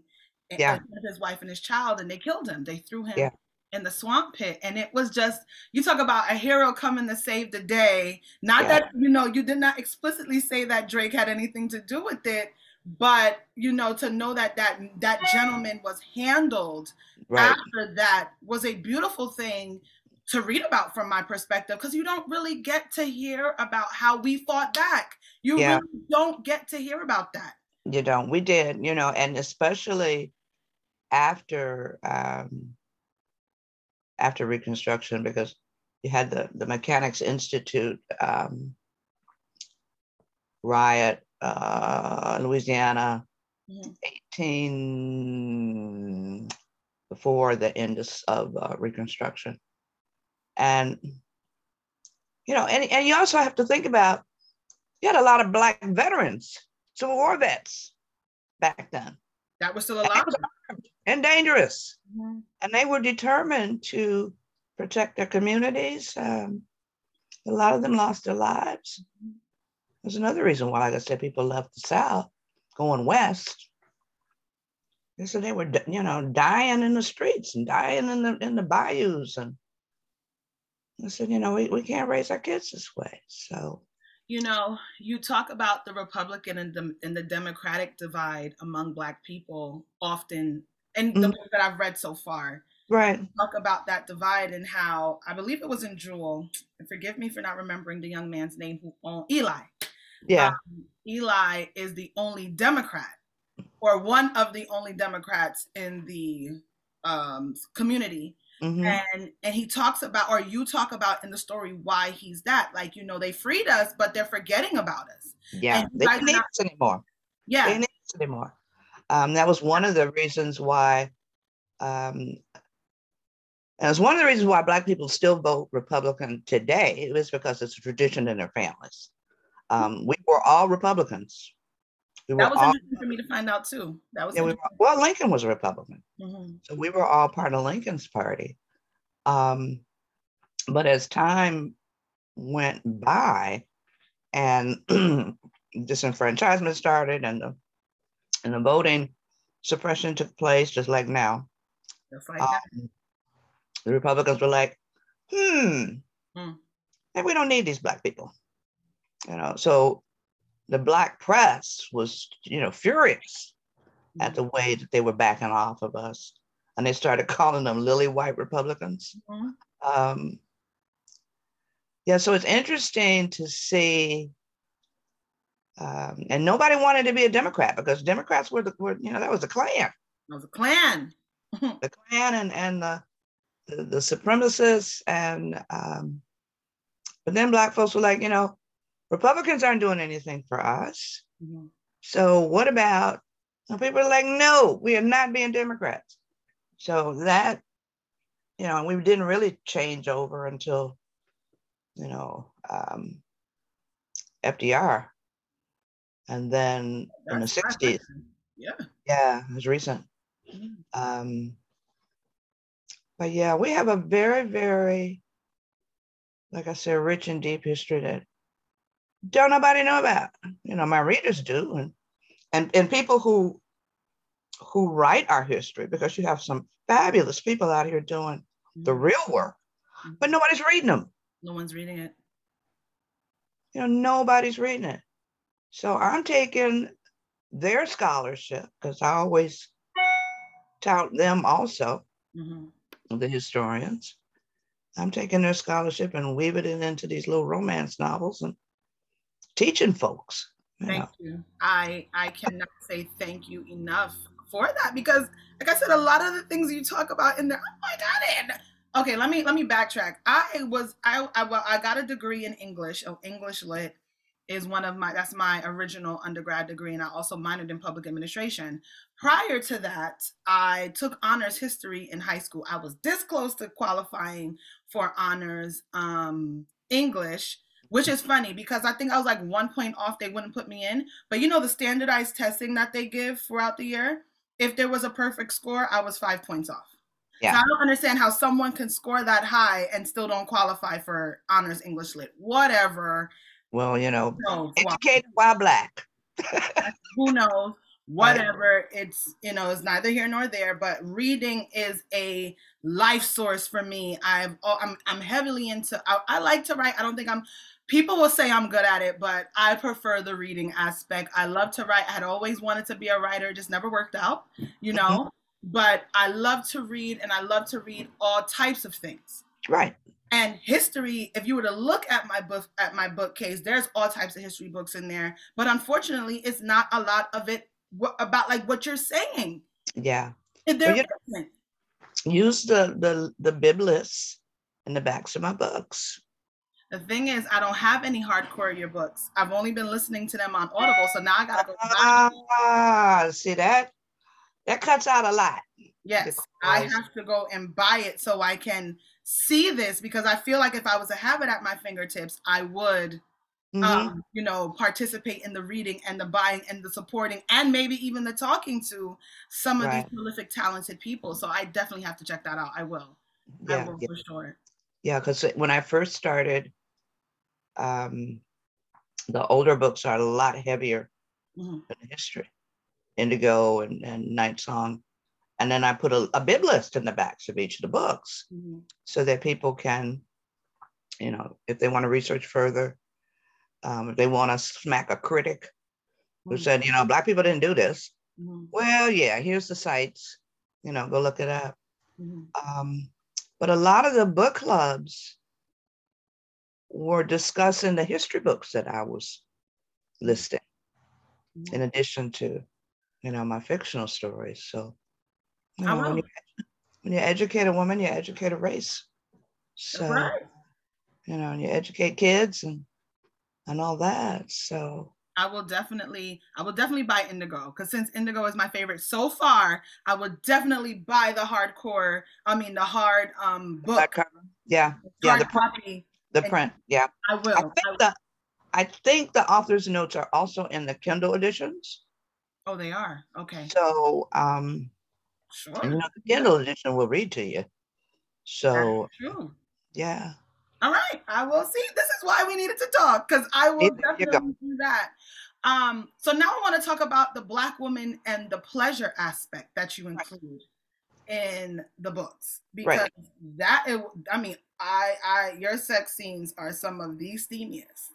and, yeah, and his wife and his child, and they killed him. They threw him, yeah, in the swamp pit. And it was just, you talk about a hero coming to save the day. Not, yeah, that, you know, you did not explicitly say that Drake had anything to do with it. But, you know, to know that that, that gentleman was handled, right, after that was a beautiful thing to read about from my perspective, because you don't really get to hear about how we fought back. You, yeah, really don't get to hear about that. You don't. We did, you know, and especially after um, after Reconstruction, because you had the, the Mechanics Institute um, riot. Uh, Louisiana, yeah, eighteen, before the end of uh, Reconstruction. And, you know, and, and you also have to think about, you had a lot of Black veterans, Civil War vets back then. That was still alive. And, and dangerous. Mm-hmm. And they were determined to protect their communities. Um, a lot of them lost their lives. Mm-hmm. There's another reason why, like I said, people left the South going west. And so they were, you know, dying in the streets and dying in the in the bayous and I said, you know, we, we can't raise our kids this way. So, you know, you talk about the Republican and the, and the Democratic divide among Black people often, and mm-hmm. the book that I've read so far. Right. You talk about that divide and how, I believe it was in Jewel, and forgive me for not remembering the young man's name, who owned Eli. Yeah. Um, Eli is the only Democrat, or one of the only Democrats in the um, community. Mm-hmm. And and he talks about, or you talk about in the story, why he's that. Like, you know, they freed us, but they're forgetting about us. Yeah, they didn't need us anymore. Yeah. They didn't need us anymore. Um, that was one of the reasons why, um, and it's one of the reasons why Black people still vote Republican today. It was because it's a tradition in their families. Um, we were all Republicans. We that was all, interesting for me to find out too. That was yeah, we were, well, Lincoln was a Republican. Mm-hmm. So we were all part of Lincoln's party. Um, but as time went by and disenfranchisement started and the, and the voting suppression took place, just like now, just like um, that. The Republicans were like, hmm, hmm. and we don't need these Black people. You know, so the Black press was, you know, furious at the way that they were backing off of us. And they started calling them lily white Republicans. Mm-hmm. Um, yeah, so it's interesting to see. Um, and nobody wanted to be a Democrat because Democrats were, the were, you know, that was the Klan. That was the Klan. The Klan and, and the, the, the supremacists. And um, but then Black folks were like, you know, Republicans aren't doing anything for us. Mm-hmm. So what about, and people are like, no, we are not being Democrats. So that, you know, and we didn't really change over until, you know, um, F D R. And then that's in the sixties. Yeah. Yeah, it was recent. Mm-hmm. Um, but yeah, we have a very, very, like I said, rich and deep history that don't nobody know about. You know, my readers do, and and and people who who write our history, because you have some fabulous people out here doing mm-hmm. the real work, mm-hmm. but nobody's reading them. No one's reading it. You know, nobody's reading it. So I'm taking their scholarship, because I always tout them also, mm-hmm. the historians. I'm taking their scholarship and weaving it into these little romance novels and teaching folks. You thank know. You. I, I cannot say thank you enough for that, because like I said, a lot of the things you talk about in there, oh my God. And, okay, let me let me backtrack. I was I I well I got a degree in English. Oh, English Lit is one of my that's my original undergrad degree, and I also minored in public administration. Prior to that, I took honors history in high school. I was this close to qualifying for honors um English. Which is funny because I think I was like one point off, they wouldn't put me in. But you know, the standardized testing that they give throughout the year, if there was a perfect score, I was five points off. Yeah. So I don't understand how someone can score that high and still don't qualify for honors English Lit, whatever. Well, you know, educated while Black. Who knows? Whatever. It's, you know, it's neither here nor there, but reading is a life source for me. I've, I'm, I'm heavily into, I, I like to write. I don't think I'm, people will say I'm good at it, but I prefer the reading aspect. I love to write. I had always wanted to be a writer, just never worked out, you know, but I love to read, and I love to read all types of things. Right. And history, if you were to look at my book, at my bookcase, there's all types of history books in there, but unfortunately it's not a lot of it what, about like what you're saying. Yeah. Well, you know, use the, the, the biblists in the backs of my books. The thing is, I don't have any hardcore yearbooks. I've only been listening to them on Audible, so now I gotta go. Ah, uh, see that? That cuts out a lot. Yes, I have to go and buy it so I can see this, because I feel like if I was to have it at my fingertips, I would, mm-hmm. um, you know, participate in the reading and the buying and the supporting and maybe even the talking to some of right. these prolific, talented people. So I definitely have to check that out. I will. Yeah, I will yeah. for sure. Yeah, because when I first started, Um, the older books are a lot heavier mm-hmm. than the history, Indigo and, and Night Song. And then I put a, a bib list in the backs of each of the books mm-hmm. so that people can you know, if they want to research further, um, if they want to smack a critic who mm-hmm. said, you know, Black people didn't do this. Mm-hmm. Well, yeah, here's the sites, you know, go look it up. Mm-hmm. Um, but a lot of the book clubs were discussing the history books that I was listing, mm-hmm. in addition to, you know, my fictional stories. So, you know, when you, when you educate a woman, you educate a race. So, right. you know, and you educate kids and and all that. So I will definitely, I will definitely buy Indigo, because since Indigo is my favorite so far, I will definitely buy the hardcore. I mean, the hard um book. Yeah, the yeah, the print. Copy. The print. Yeah, I will. I think, I will. The, I think the author's notes are also in the Kindle editions. Oh, they are. Okay. So, um, sure. You know, the Kindle edition will read to you. So, true. Yeah. All right. I will see. This is why we needed to talk, because I will it, definitely do that. Um, so now I want to talk about the Black woman and the pleasure aspect that you include right. in the books, because right. that, it, I mean, I, I, your sex scenes are some of the steamiest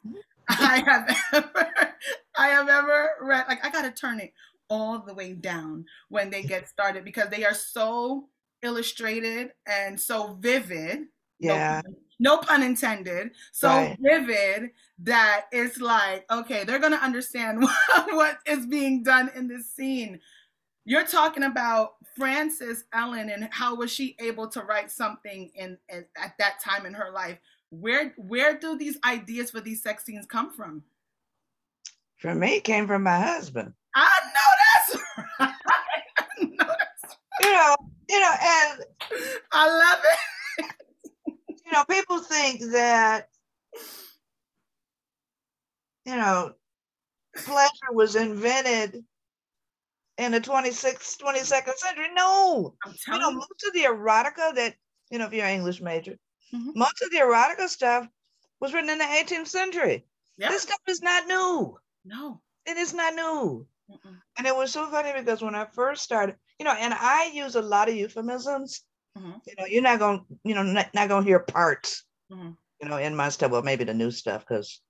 I have ever, I have ever read. Like, I got to turn it all the way down when they get started, because they are so illustrated and so vivid. Yeah. No, no pun intended. So right. vivid that it's like, okay, they're going to understand what, what is being done in this scene. You're talking about Frances Ellen and how was she able to write something in, in at that time in her life? Where where do these ideas for these sex scenes come from? For me, it came from my husband. I know that's right. I know that's right. You know, you know, and I love it. You know, people think that, you know, pleasure was invented in the twenty-sixth, twenty-second century. No, I'm telling you know, most of the erotica that, you know, if you're an English major, mm-hmm. most of the erotica stuff was written in the eighteenth century. Yeah. This stuff is not new. No. It is not new. Mm-mm. And it was so funny because when I first started, you know, and I use a lot of euphemisms. Mm-hmm. You know, you're not gonna, you know, not, not gonna hear parts, mm-hmm. you know, in my stuff. Well, maybe the new stuff, because,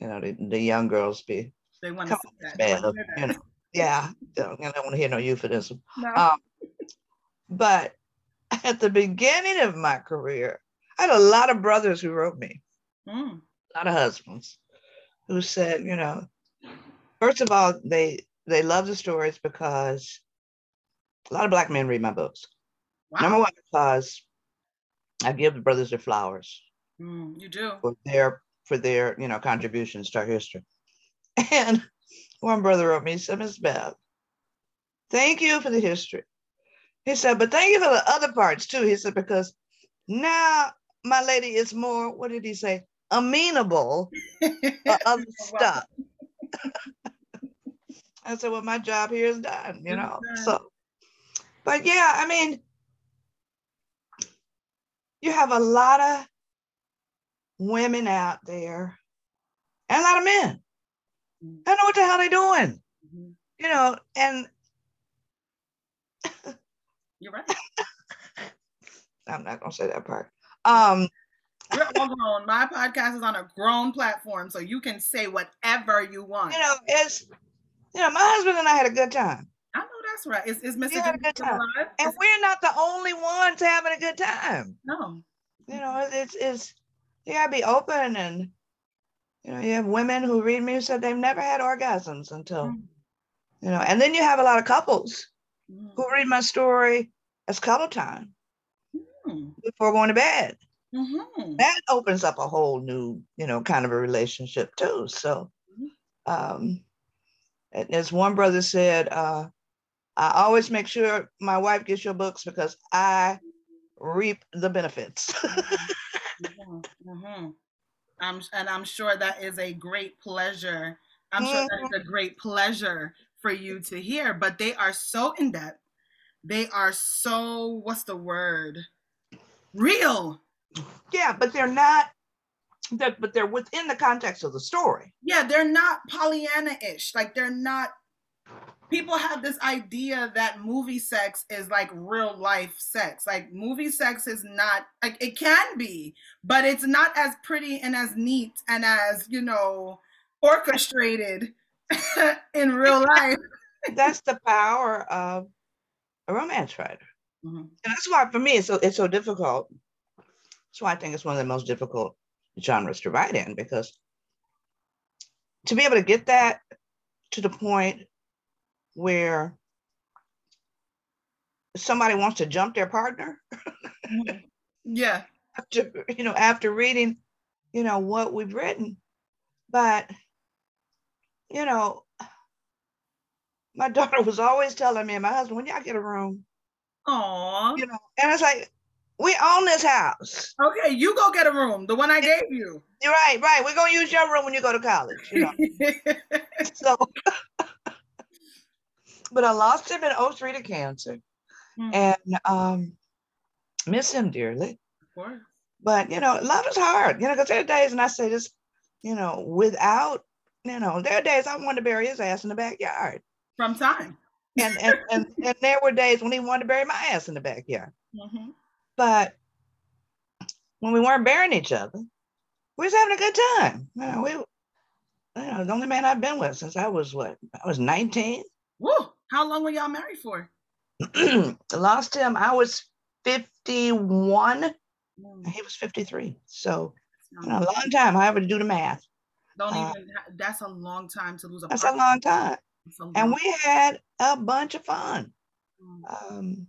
you know, the, the young girls be they want to see that. Of, you know, yeah, I don't want to hear no euphemism. No. Um, but at the beginning of my career, I had a lot of brothers who wrote me, mm. a lot of husbands, who said, you know, first of all, they they love the stories because a lot of Black men read my books. Wow. Number one, because I give the brothers their flowers. Mm, you do. For their, for their, you know, contributions to our history. And one brother wrote me, he said, Miss Bev, thank you for the history. He said, but thank you for the other parts too. He said, because now my lady is more, what did he say? Amenable for other stuff. I said, well, my job here is done, you know, done. So, but yeah, I mean, you have a lot of women out there and a lot of men. Mm-hmm. I don't know what the hell they're doing, mm-hmm. you know, and. You're right. I'm not going to say that part. Um, We're all grown. My podcast is on a grown platform, so you can say whatever you want. You know, it's, you know, my husband and I had a good time. That's right. Is is Mister alive? And we're not the only ones having a good time. No, you know, it's it's you gotta be open, and you know, you have women who read me who said they've never had orgasms until, mm. you know, and then you have a lot of couples mm. who read my story as couple time mm. before going to bed. Mm-hmm. That opens up a whole new, you know, kind of a relationship too. So, um, and as one brother said, uh. I always make sure my wife gets your books because I reap the benefits. mm-hmm. Mm-hmm. I'm, and I'm sure that is a great pleasure. I'm mm-hmm. sure that is a great pleasure for you to hear, but they are so in depth. They are so, what's the word? Real. Yeah, but they're not, they're, but they're within the context of the story. Yeah, they're not Pollyanna-ish. Like they're not people have this idea that movie sex is like real life sex. Like movie sex is not, like it can be, but it's not as pretty and as neat and as, you know, orchestrated in real life. That's the power of a romance writer. Mm-hmm. And that's why for me, it's so, it's so difficult. That's why I think it's one of the most difficult genres to write in, because to be able to get that to the point where somebody wants to jump their partner. Yeah. After, you know, after reading, you know, what we've written. But, you know, my daughter was always telling me and my husband, when y'all get a room. Aww. You know, and it's like, we own this house. Okay, you go get a room, the one I gave you. Right, right. We're going to use your room when you go to college. You know? So, but I lost him in oh three to cancer, mm-hmm. and um, miss him dearly. Of course. But, you know, love is hard, you know, because there are days, and I say this, you know, without, you know, there are days I wanted to bury his ass in the backyard. From time. And, and, and, and there were days when he wanted to bury my ass in the backyard. Mm-hmm. But when we weren't burying each other, we was having a good time. You know, we, you know, the only man I've been with since I was, what, I was nineteen. Woo! How long were y'all married for? Lost him. I was fifty-one. Mm. He was fifty-three. So you know, a long time. However, to do the math. Don't uh, even. That's a long time to lose a. That's partner. A long time. A long and time. We had a bunch of fun. Mm. Um,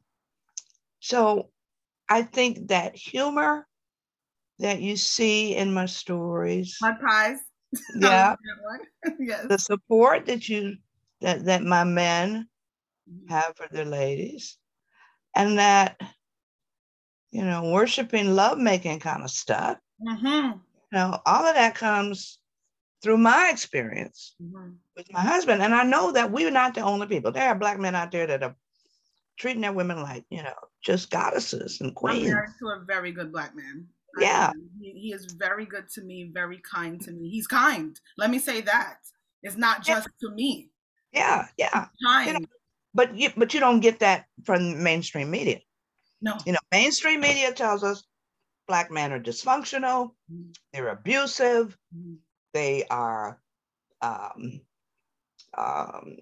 so I think that humor that you see in my stories. My pies. Yeah. Yes. The support that you. That, that my men have for their ladies, and that, you know, worshiping, lovemaking kind of stuff, mm-hmm. you know, all of that comes through my experience mm-hmm. with my husband. And I know that we're not the only people. There are Black men out there that are treating their women like, you know, just goddesses and queens. I'm married to a very good Black man. Yeah. I mean, he, he is very good to me, very kind to me. He's kind. Let me say that. It's not just yeah. to me. Yeah, yeah. You know, but you but you don't get that from mainstream media. No. You know, mainstream media tells us Black men are dysfunctional, mm-hmm. they're abusive, mm-hmm. they are um um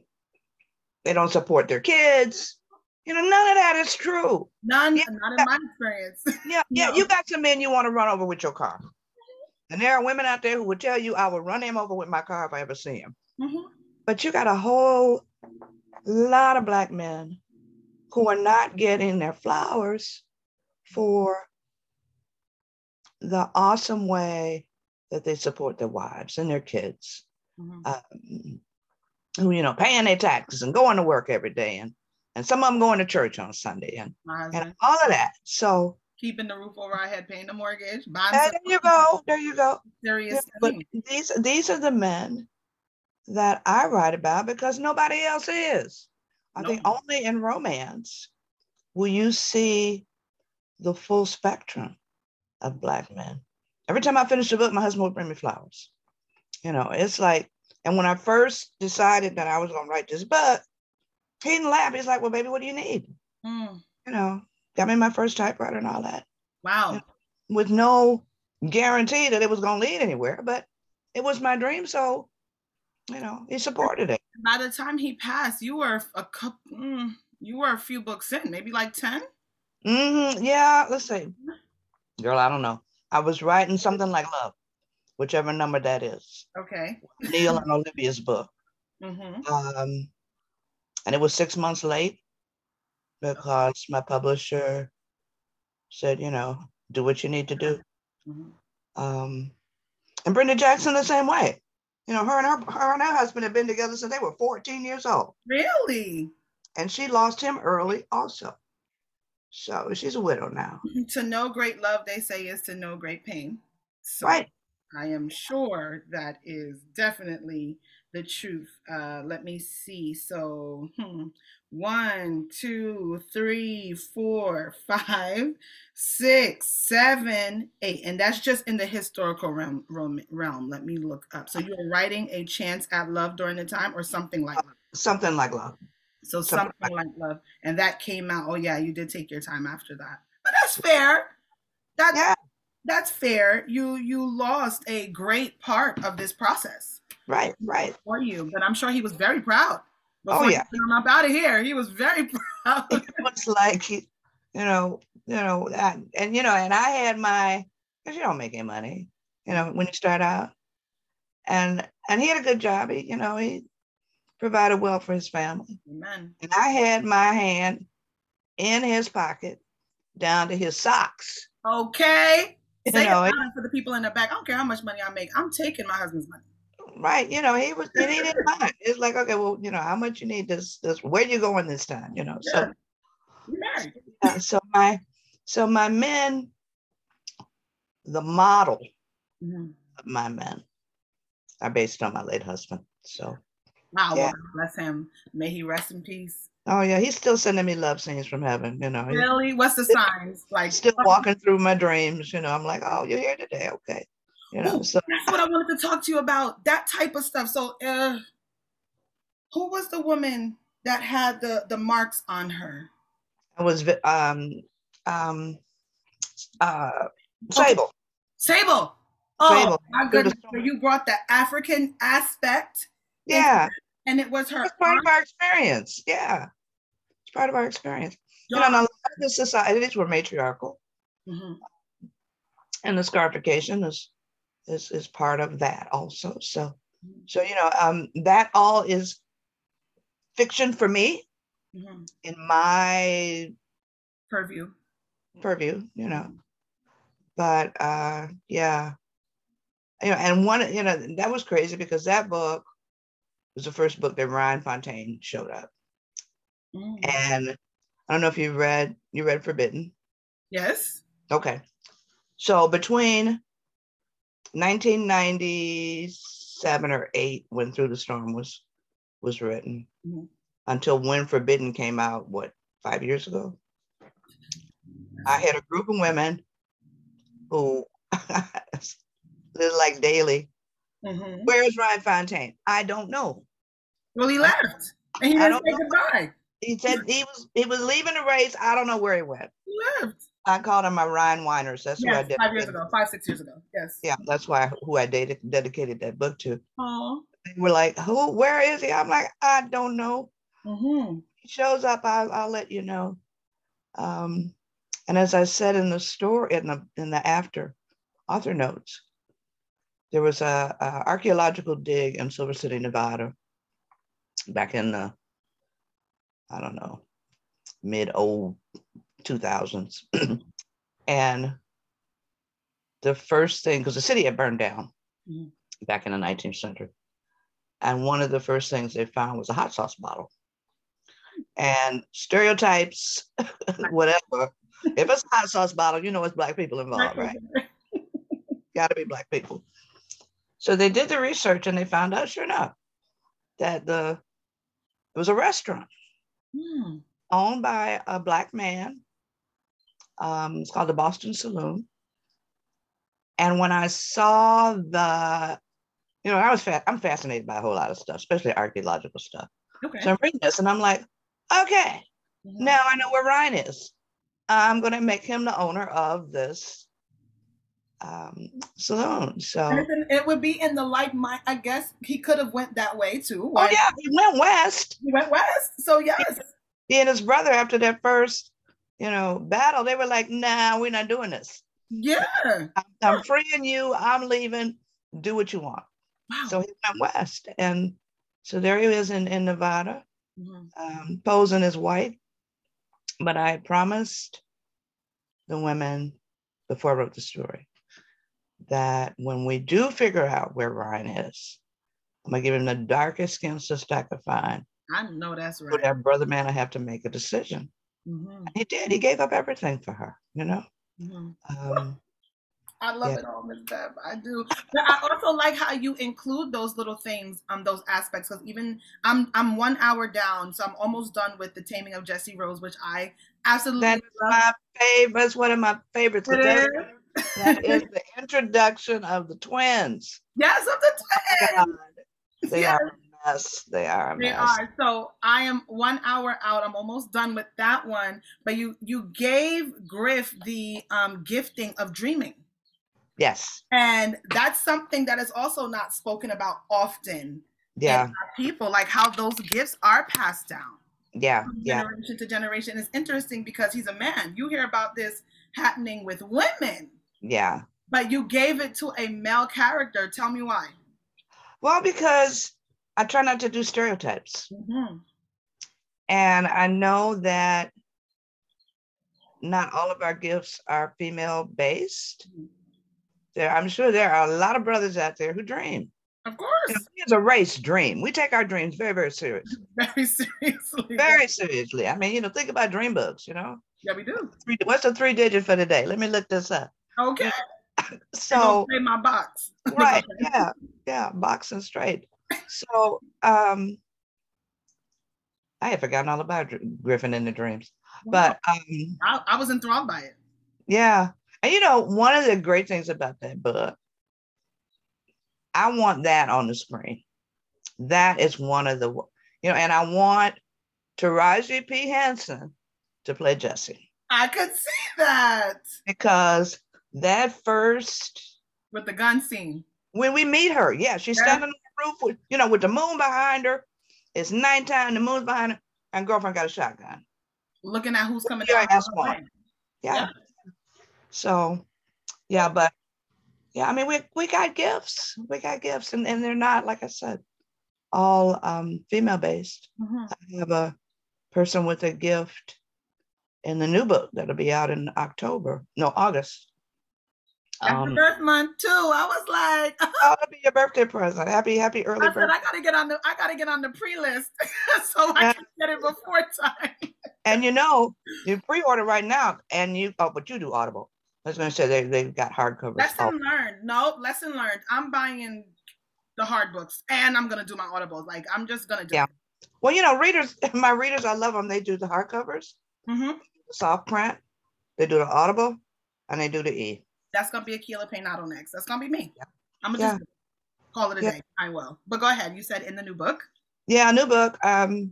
they don't support their kids. You know, none of that is true. None, yeah, not got, in my experience. Yeah, yeah, no. You got some men you want to run over with your car. And there are women out there who would tell you I will run him over with my car if I ever see him. Mm-hmm. But you got a whole lot of Black men who are not getting their flowers for the awesome way that they support their wives and their kids, mm-hmm. um, who, you know, paying their taxes and going to work every day. And, and some of them going to church on Sunday and, and all of that. So keeping the roof over our head, paying the mortgage. Buying and there you go. There you go. Serious. But these, these are the men that I write about because nobody else is. I nope. think only in romance will you see the full spectrum of Black men. Every time I finish the book, my husband would bring me flowers. You know, it's like, and when I first decided that I was gonna write this book, he didn't laugh. He's like, well, baby, what do you need? Mm. You know, got me my first typewriter and all that. Wow. You know, with no guarantee that it was gonna lead anywhere, but it was my dream, so you know, he supported it. By the time he passed, you were a couple, mm, you were a few books in, maybe like ten? Mm-hmm. Yeah, let's see. Girl, I don't know. I was writing something like Love, whichever number that is. Okay. Neil and Olivia's book. Mm-hmm. Um, and it was six months late because my publisher said, you know, do what you need to do. Mm-hmm. Um, and Brenda Jackson the same way. You know, her and her, her and her husband had been together since they were fourteen years old. Really? And she lost him early also. So she's a widow now. To know great love, they say, is to know great pain. So right. I am sure that is definitely the truth. Uh, let me see. So hmm, one, two, three, four, five, six, seven, eight. And that's just in the historical realm. realm, realm. Let me look up. So you're writing A Chance at Love during the time or something like that? Something Like Love. So Something, something like, like Love. And that came out. Oh, yeah, you did take your time after that. But that's fair. That, yeah. That's fair. You you lost a great part of this process. Right, right. For you. But I'm sure he was very proud. Before oh, yeah. I'm up out of here. He was very proud. It was like, he, you know, you know, I, and, you know, and I had my, because you don't make any money, you know, when you start out. And and he had a good job. He, you know, he provided well for his family. Amen. And I had my hand in his pocket down to his socks. Okay. You Say know, it for the people in the back. I don't care how much money I make. I'm taking my husband's money. Right. You know, he was, and he didn't mind. It's like, okay, well, you know, how much you need this, this, where you going this time? You know, yeah. so, yeah. Yeah, so my, so my men, the model mm-hmm. of my men are based on my late husband. So, wow, yeah. Well, bless him. May he rest in peace. Oh yeah, he's still sending me love signs from heaven. You know, really? What's the signs? Like still walking through my dreams. You know, I'm like, oh, you're here today, okay. You know, Ooh, so that's what I wanted to talk to you about. That type of stuff. So, uh, who was the woman that had the the marks on her? It was um um uh Sable. Okay. Sable. Oh, Sable. My goodness! So you brought the African aspect. Yeah. Into- And it was her. It's part aunt. of our experience. Yeah. It's part of our experience. Yeah. You know, a lot of the societies were matriarchal. Mm-hmm. And the scarification is, is is part of that also. So, mm-hmm. so you know, um, that all is fiction for me mm-hmm. in my purview. Purview, you know. But uh, yeah. You know, and one, you know, that was crazy because that book. It was the first book that Ryan Fontaine showed up. Mm. And I don't know if you read, you read Forbidden? Yes. Okay. So between nineteen ninety-seven or eight, when Through the Storm was, was written, mm-hmm. until when Forbidden came out, what, five years ago? I had a group of women who lived like daily. Mm-hmm. Where's Ryan Fontaine? I don't know. Well, he left. And he didn't say goodbye. He said he was he was leaving the race. I don't know where he went. He left. I called him my Ryan Winers. That's yes, what I did. Five years ago, five, six years ago. Yes. Yeah, that's why who I dated, dedicated that book to. Oh. They were like, who? Where is he? I'm like, I don't know. Mm-hmm. He shows up. I'll, I'll let you know. Um, and as I said in the story, in the in the after author notes. There was a, a archaeological dig in Silver City, Nevada, back in the, I don't know, mid-oh two thousands. And the first thing, because the city had burned down mm-hmm. back in the nineteenth century. And one of the first things they found was a hot sauce bottle. And stereotypes, whatever. If it's a hot sauce bottle, you know it's Black people involved, right? Gotta be Black people. So they did the research and they found out, sure enough, that the it was a restaurant hmm. owned by a Black man. Um, it's called the Boston Saloon. And when I saw the, you know, I was fa- I'm fascinated by a whole lot of stuff, especially archaeological stuff. Okay. So I'm reading this and I'm like, okay, mm-hmm. now I know where Ryan is. I'm going to make him the owner of this. um saloon. So it would be in the like my I guess he could have went that way too. Right? Oh yeah, he went west. He went west. So yes. He, he and his brother after that first, you know, battle, they were like, nah, we're not doing this. Yeah. I'm, I'm freeing you, I'm leaving, do what you want. Wow. So he went west. And so there he is in, in Nevada, mm-hmm. um, posing as white. But I promised the women before I wrote the story. That when we do figure out where Ryan is, I'm gonna give him the darkest skin sister I could find. I know that's right. For that brother man, I have to make a decision. Mm-hmm. And he did. He gave up everything for her. You know. Mm-hmm. Um, I love yeah. it all, Miz Bev. I do. But I also like how you include those little things, um, those aspects. Because even I'm, I'm one hour down, so I'm almost done with The Taming of Jesse Rose, which I absolutely that's love. my favorite. That's one of my favorites. Today. That is the introduction of the twins. Yes, of the twins. Oh, they yes. are Yes, they are a mess. They are. So I am one hour out. I'm almost done with that one. But you you gave Griff the um, gifting of dreaming. Yes. And that's something that is also not spoken about often. Yeah. In our people, like how those gifts are passed down. Yeah. From generation yeah. to generation. It's interesting because he's a man. You hear about this happening with women. Yeah. But you gave it to a male character. Tell me why. Well, because I try not to do stereotypes. Mm-hmm. And I know that not all of our gifts are female based. Mm-hmm. There, I'm sure there are a lot of brothers out there who dream. Of course. You know, we as a race dream. We take our dreams very, very seriously. Very seriously. Very seriously. I mean, you know, think about dream books, you know? Yeah, we do. What's the three digit for today? Let me look this up. Okay. So in my box. Right. Yeah. Yeah. Box and straight. So um I had forgotten all about Griffin and the Dreams. But um I, I was enthralled by it. Yeah. And you know, one of the great things about that book, I want that on the screen. That is one of the, you know, and I want Taraji P. Henson to play Jessie. I could see that. Because that first with the gun scene when we meet her, yeah, she's yeah. standing on the roof with, you know, with the moon behind her. It's nighttime, the moon's behind her, and girlfriend got a shotgun. Looking at who's coming. Yeah, down one. Yeah. yeah. So, yeah, but yeah, I mean, we we got gifts, we got gifts, and and they're not, like I said, all um, female based. Mm-hmm. I have a person with a gift in the new book that'll be out in October, no August. That's um, birth month too. I was like, "Oh, it'll be your birthday present. Happy, happy early birthday." I said, birthday. "I gotta get on the, I gotta get on the pre-list so I and, can get it before time." And you know, you pre-order right now, and you oh, but you do Audible. I was gonna say they they've got hardcovers. Lesson Audible. learned. No, lesson learned. I'm buying the hard books, and I'm gonna do my Audibles. Like I'm just gonna do. Yeah. It. Well, you know, readers, my readers, I love them. They do the hardcovers, mm-hmm. soft print. They do the Audible, and they do the e. That's going to be Akilah Peinado next. That's going to be me. Yeah. I'm going to yeah. just call it a yeah. day. I will. But go ahead. You said in the new book. Yeah, new book. Um,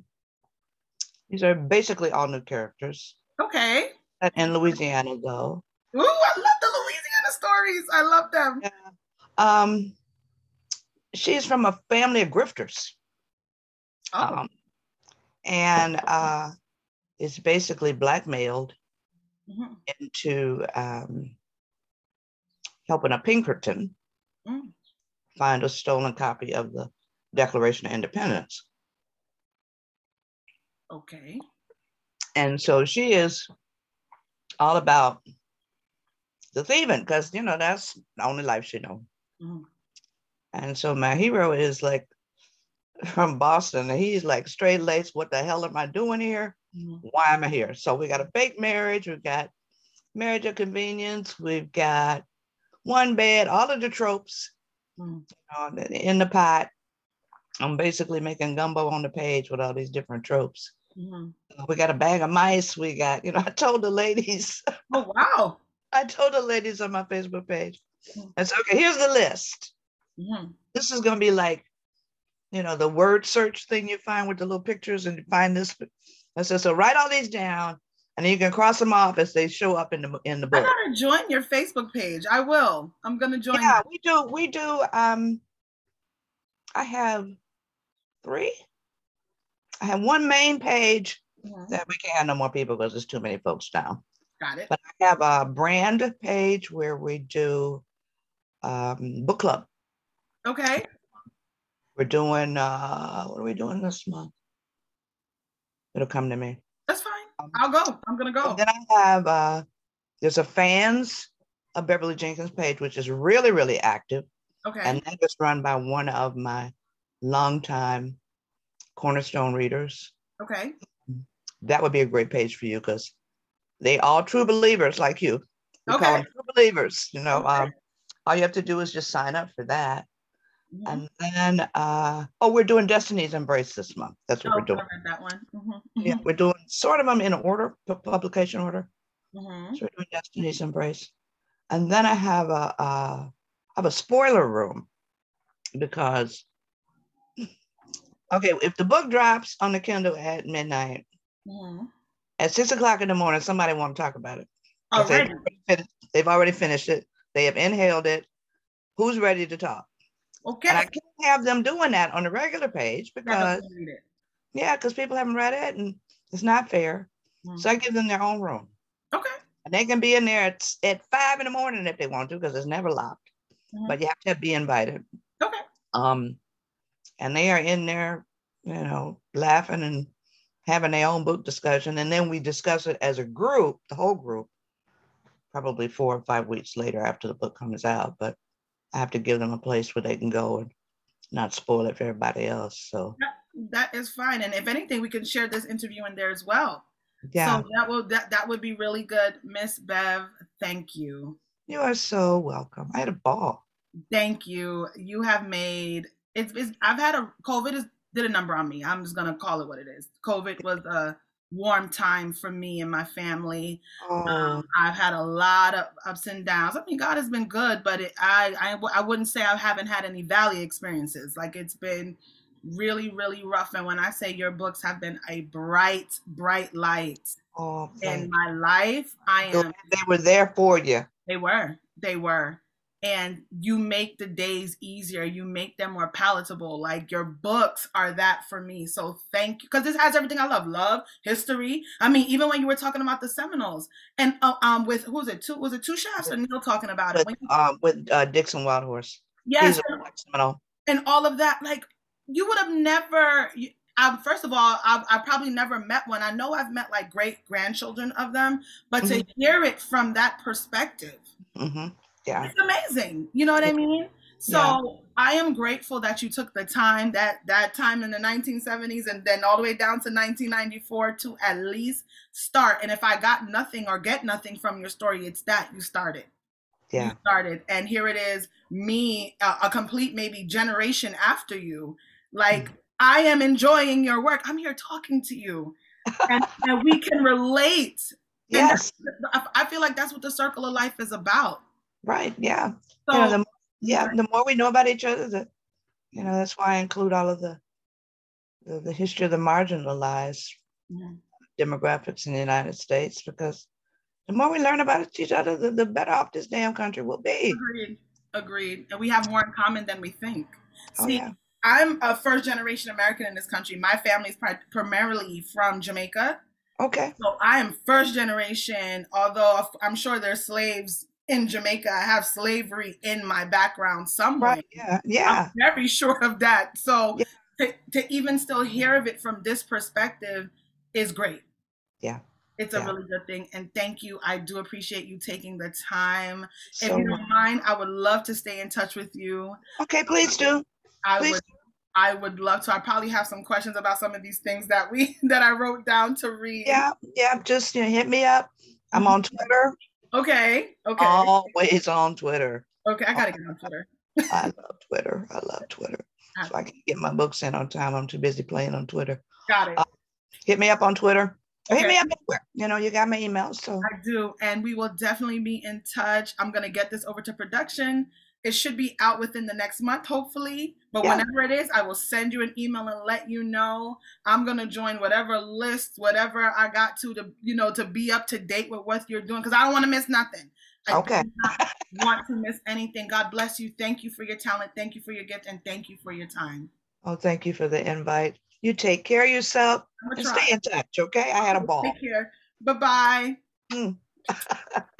these are basically all new characters. Okay. And Louisiana, though. Ooh, I love the Louisiana stories. I love them. Yeah. Um, she's from a family of grifters. Oh. Um, and uh, it's basically blackmailed mm-hmm. into... Um, helping a Pinkerton mm. find a stolen copy of the Declaration of Independence. Okay. And so she is all about the thieving because, you know, that's the only life she knows. Mm. And so my hero is like from Boston and he's like straight laced. What the hell am I doing here? Mm. Why am I here? So we got a fake marriage. We've got marriage of convenience. We've got one bed, all of the tropes mm. you know, in the pot. I'm basically making gumbo on the page with all these different tropes. Mm. We got a bag of mice. We got, you know, I told the ladies. Oh, wow. I told the ladies on my Facebook page. Mm. I said, okay, here's the list. Mm. This is going to be like, you know, the word search thing you find with the little pictures and you find this. I said, so write all these down. And you can cross them off as they show up in the in the book. I gotta join your Facebook page. I will. I'm gonna join. Yeah, you. we do. We do. Um, I have three. I have one main page yeah. that we can't have no more people because there's too many folks now. Got it. But I have a brand page where we do um, book club. Okay. We're doing. Uh, what are we doing this month? It'll come to me. That's fine. I'll go. I'm going to go. And then I have, uh, there's a fans of Beverly Jenkins page, which is really, really active. Okay. And that is run by one of my longtime Cornerstone readers. Okay. That would be a great page for you because they all true believers like you. We okay. call them true believers. You know, okay. um, all you have to do is just sign up for that. Mm-hmm. And then, uh, oh, we're doing Destiny's Embrace this month. That's what oh, we're doing. I read that one. Mm-hmm. Mm-hmm. Yeah, we're doing sort of them in order, publication order. Mm-hmm. So we're doing Destiny's Embrace, and then I have a, a I have a spoiler room because Okay, if the book drops on the Kindle at midnight, yeah. at six o'clock in the morning, somebody want to talk about it. Already. They've, they've already finished it. They have inhaled it. Who's ready to talk? Okay. And I can't have them doing that on the regular page because, yeah, because people haven't read it and it's not fair. Mm-hmm. So I give them their own room. Okay. And they can be in there at, at five in the morning if they want to because it's never locked. Mm-hmm. But you have to be invited. Okay. Um, and they are in there, you know, laughing and having their own book discussion. And then we discuss it as a group, the whole group, probably four or five weeks later after the book comes out. But I have to give them a place where they can go and not spoil it for everybody else. So that is fine. And if anything, we can share this interview in there as well. Yeah. So that will that, that would be really good. Miss Bev, thank you. You are so welcome. I had a ball. Thank you. You have made it's, it's I've had a COVID is, did a number on me. I'm just gonna call it what it is. COVID was a warm time for me and my family. Oh. Um, I've had a lot of ups and downs. I mean, God has been good, but it, I, I I wouldn't say I haven't had any valley experiences. Like it's been really, really rough. And when I say your books have been a bright, bright light oh, in my life, I am. So they were there for you. They were. They were. And you make the days easier. You make them more palatable. Like your books are that for me. So thank you. Because this has everything I love. Love, history. I mean, even when you were talking about the Seminoles and uh, um with, who was it? Two, was it Two Chefs or Neil talking about it? With, you, um, with uh, Dixon Wildhorse. Yes. And, and all of that. Like you would have never, I, first of all, I, I probably never met one. I know I've met like great grandchildren of them, but mm-hmm. to hear it from that perspective. Mm-hmm. Yeah. It's amazing. You know what I mean? So yeah. I am grateful that you took the time, that that time in the nineteen seventies and then all the way down to nineteen ninety-four to at least start. And if I got nothing or get nothing from your story, it's that you started. Yeah. You started. And here it is, me, uh, a complete maybe generation after you. Like, mm-hmm. I am enjoying your work. I'm here talking to you. And, and we can relate. Yes. And I feel like that's what the circle of life is about. Right. Yeah. So, you know, the, yeah. The more we know about each other, the, you know, that's why I include all of the, the, the history of the marginalized yeah. demographics in the United States, because the more we learn about each other, the, the better off this damn country will be. Agreed. Agreed. And we have more in common than we think. Oh, see, yeah. I'm a first generation American in this country. My family is primarily from Jamaica. Okay. So I am first generation, although I'm sure there's slaves in Jamaica. I have slavery in my background somewhere. Right, yeah, yeah. I'm very sure of that. So yeah. to, to even still hear of it from this perspective is great. Yeah. It's a yeah. really good thing. And thank you. I do appreciate you taking the time. So if you don't mind, I would love to stay in touch with you. Okay, please do. I please would do. I would love to. I probably have some questions about some of these things that we that I wrote down to read. Yeah, yeah. Just you know, hit me up. I'm on Twitter. Okay. Okay. Always on Twitter. Okay, I gotta oh, get on Twitter. I love Twitter. I love Twitter. So I can get my books in on time. I'm too busy playing on Twitter. Got it. Uh, hit me up on Twitter. Okay. Hit me up anywhere. You know, you got my email, so I do, and we will definitely be in touch. I'm gonna get this over to production. It should be out within the next month, hopefully. But yeah. whenever it is, I will send you an email and let you know. I'm going to join whatever list, whatever I got to, to, you know, to be up to date with what you're doing. Because I don't want to miss nothing. I okay. do not want to miss anything. God bless you. Thank you for your talent. Thank you for your gift. And thank you for your time. Oh, thank you for the invite. You take care of yourself and stay in touch, okay? I had a ball. Take care. Bye-bye. Mm.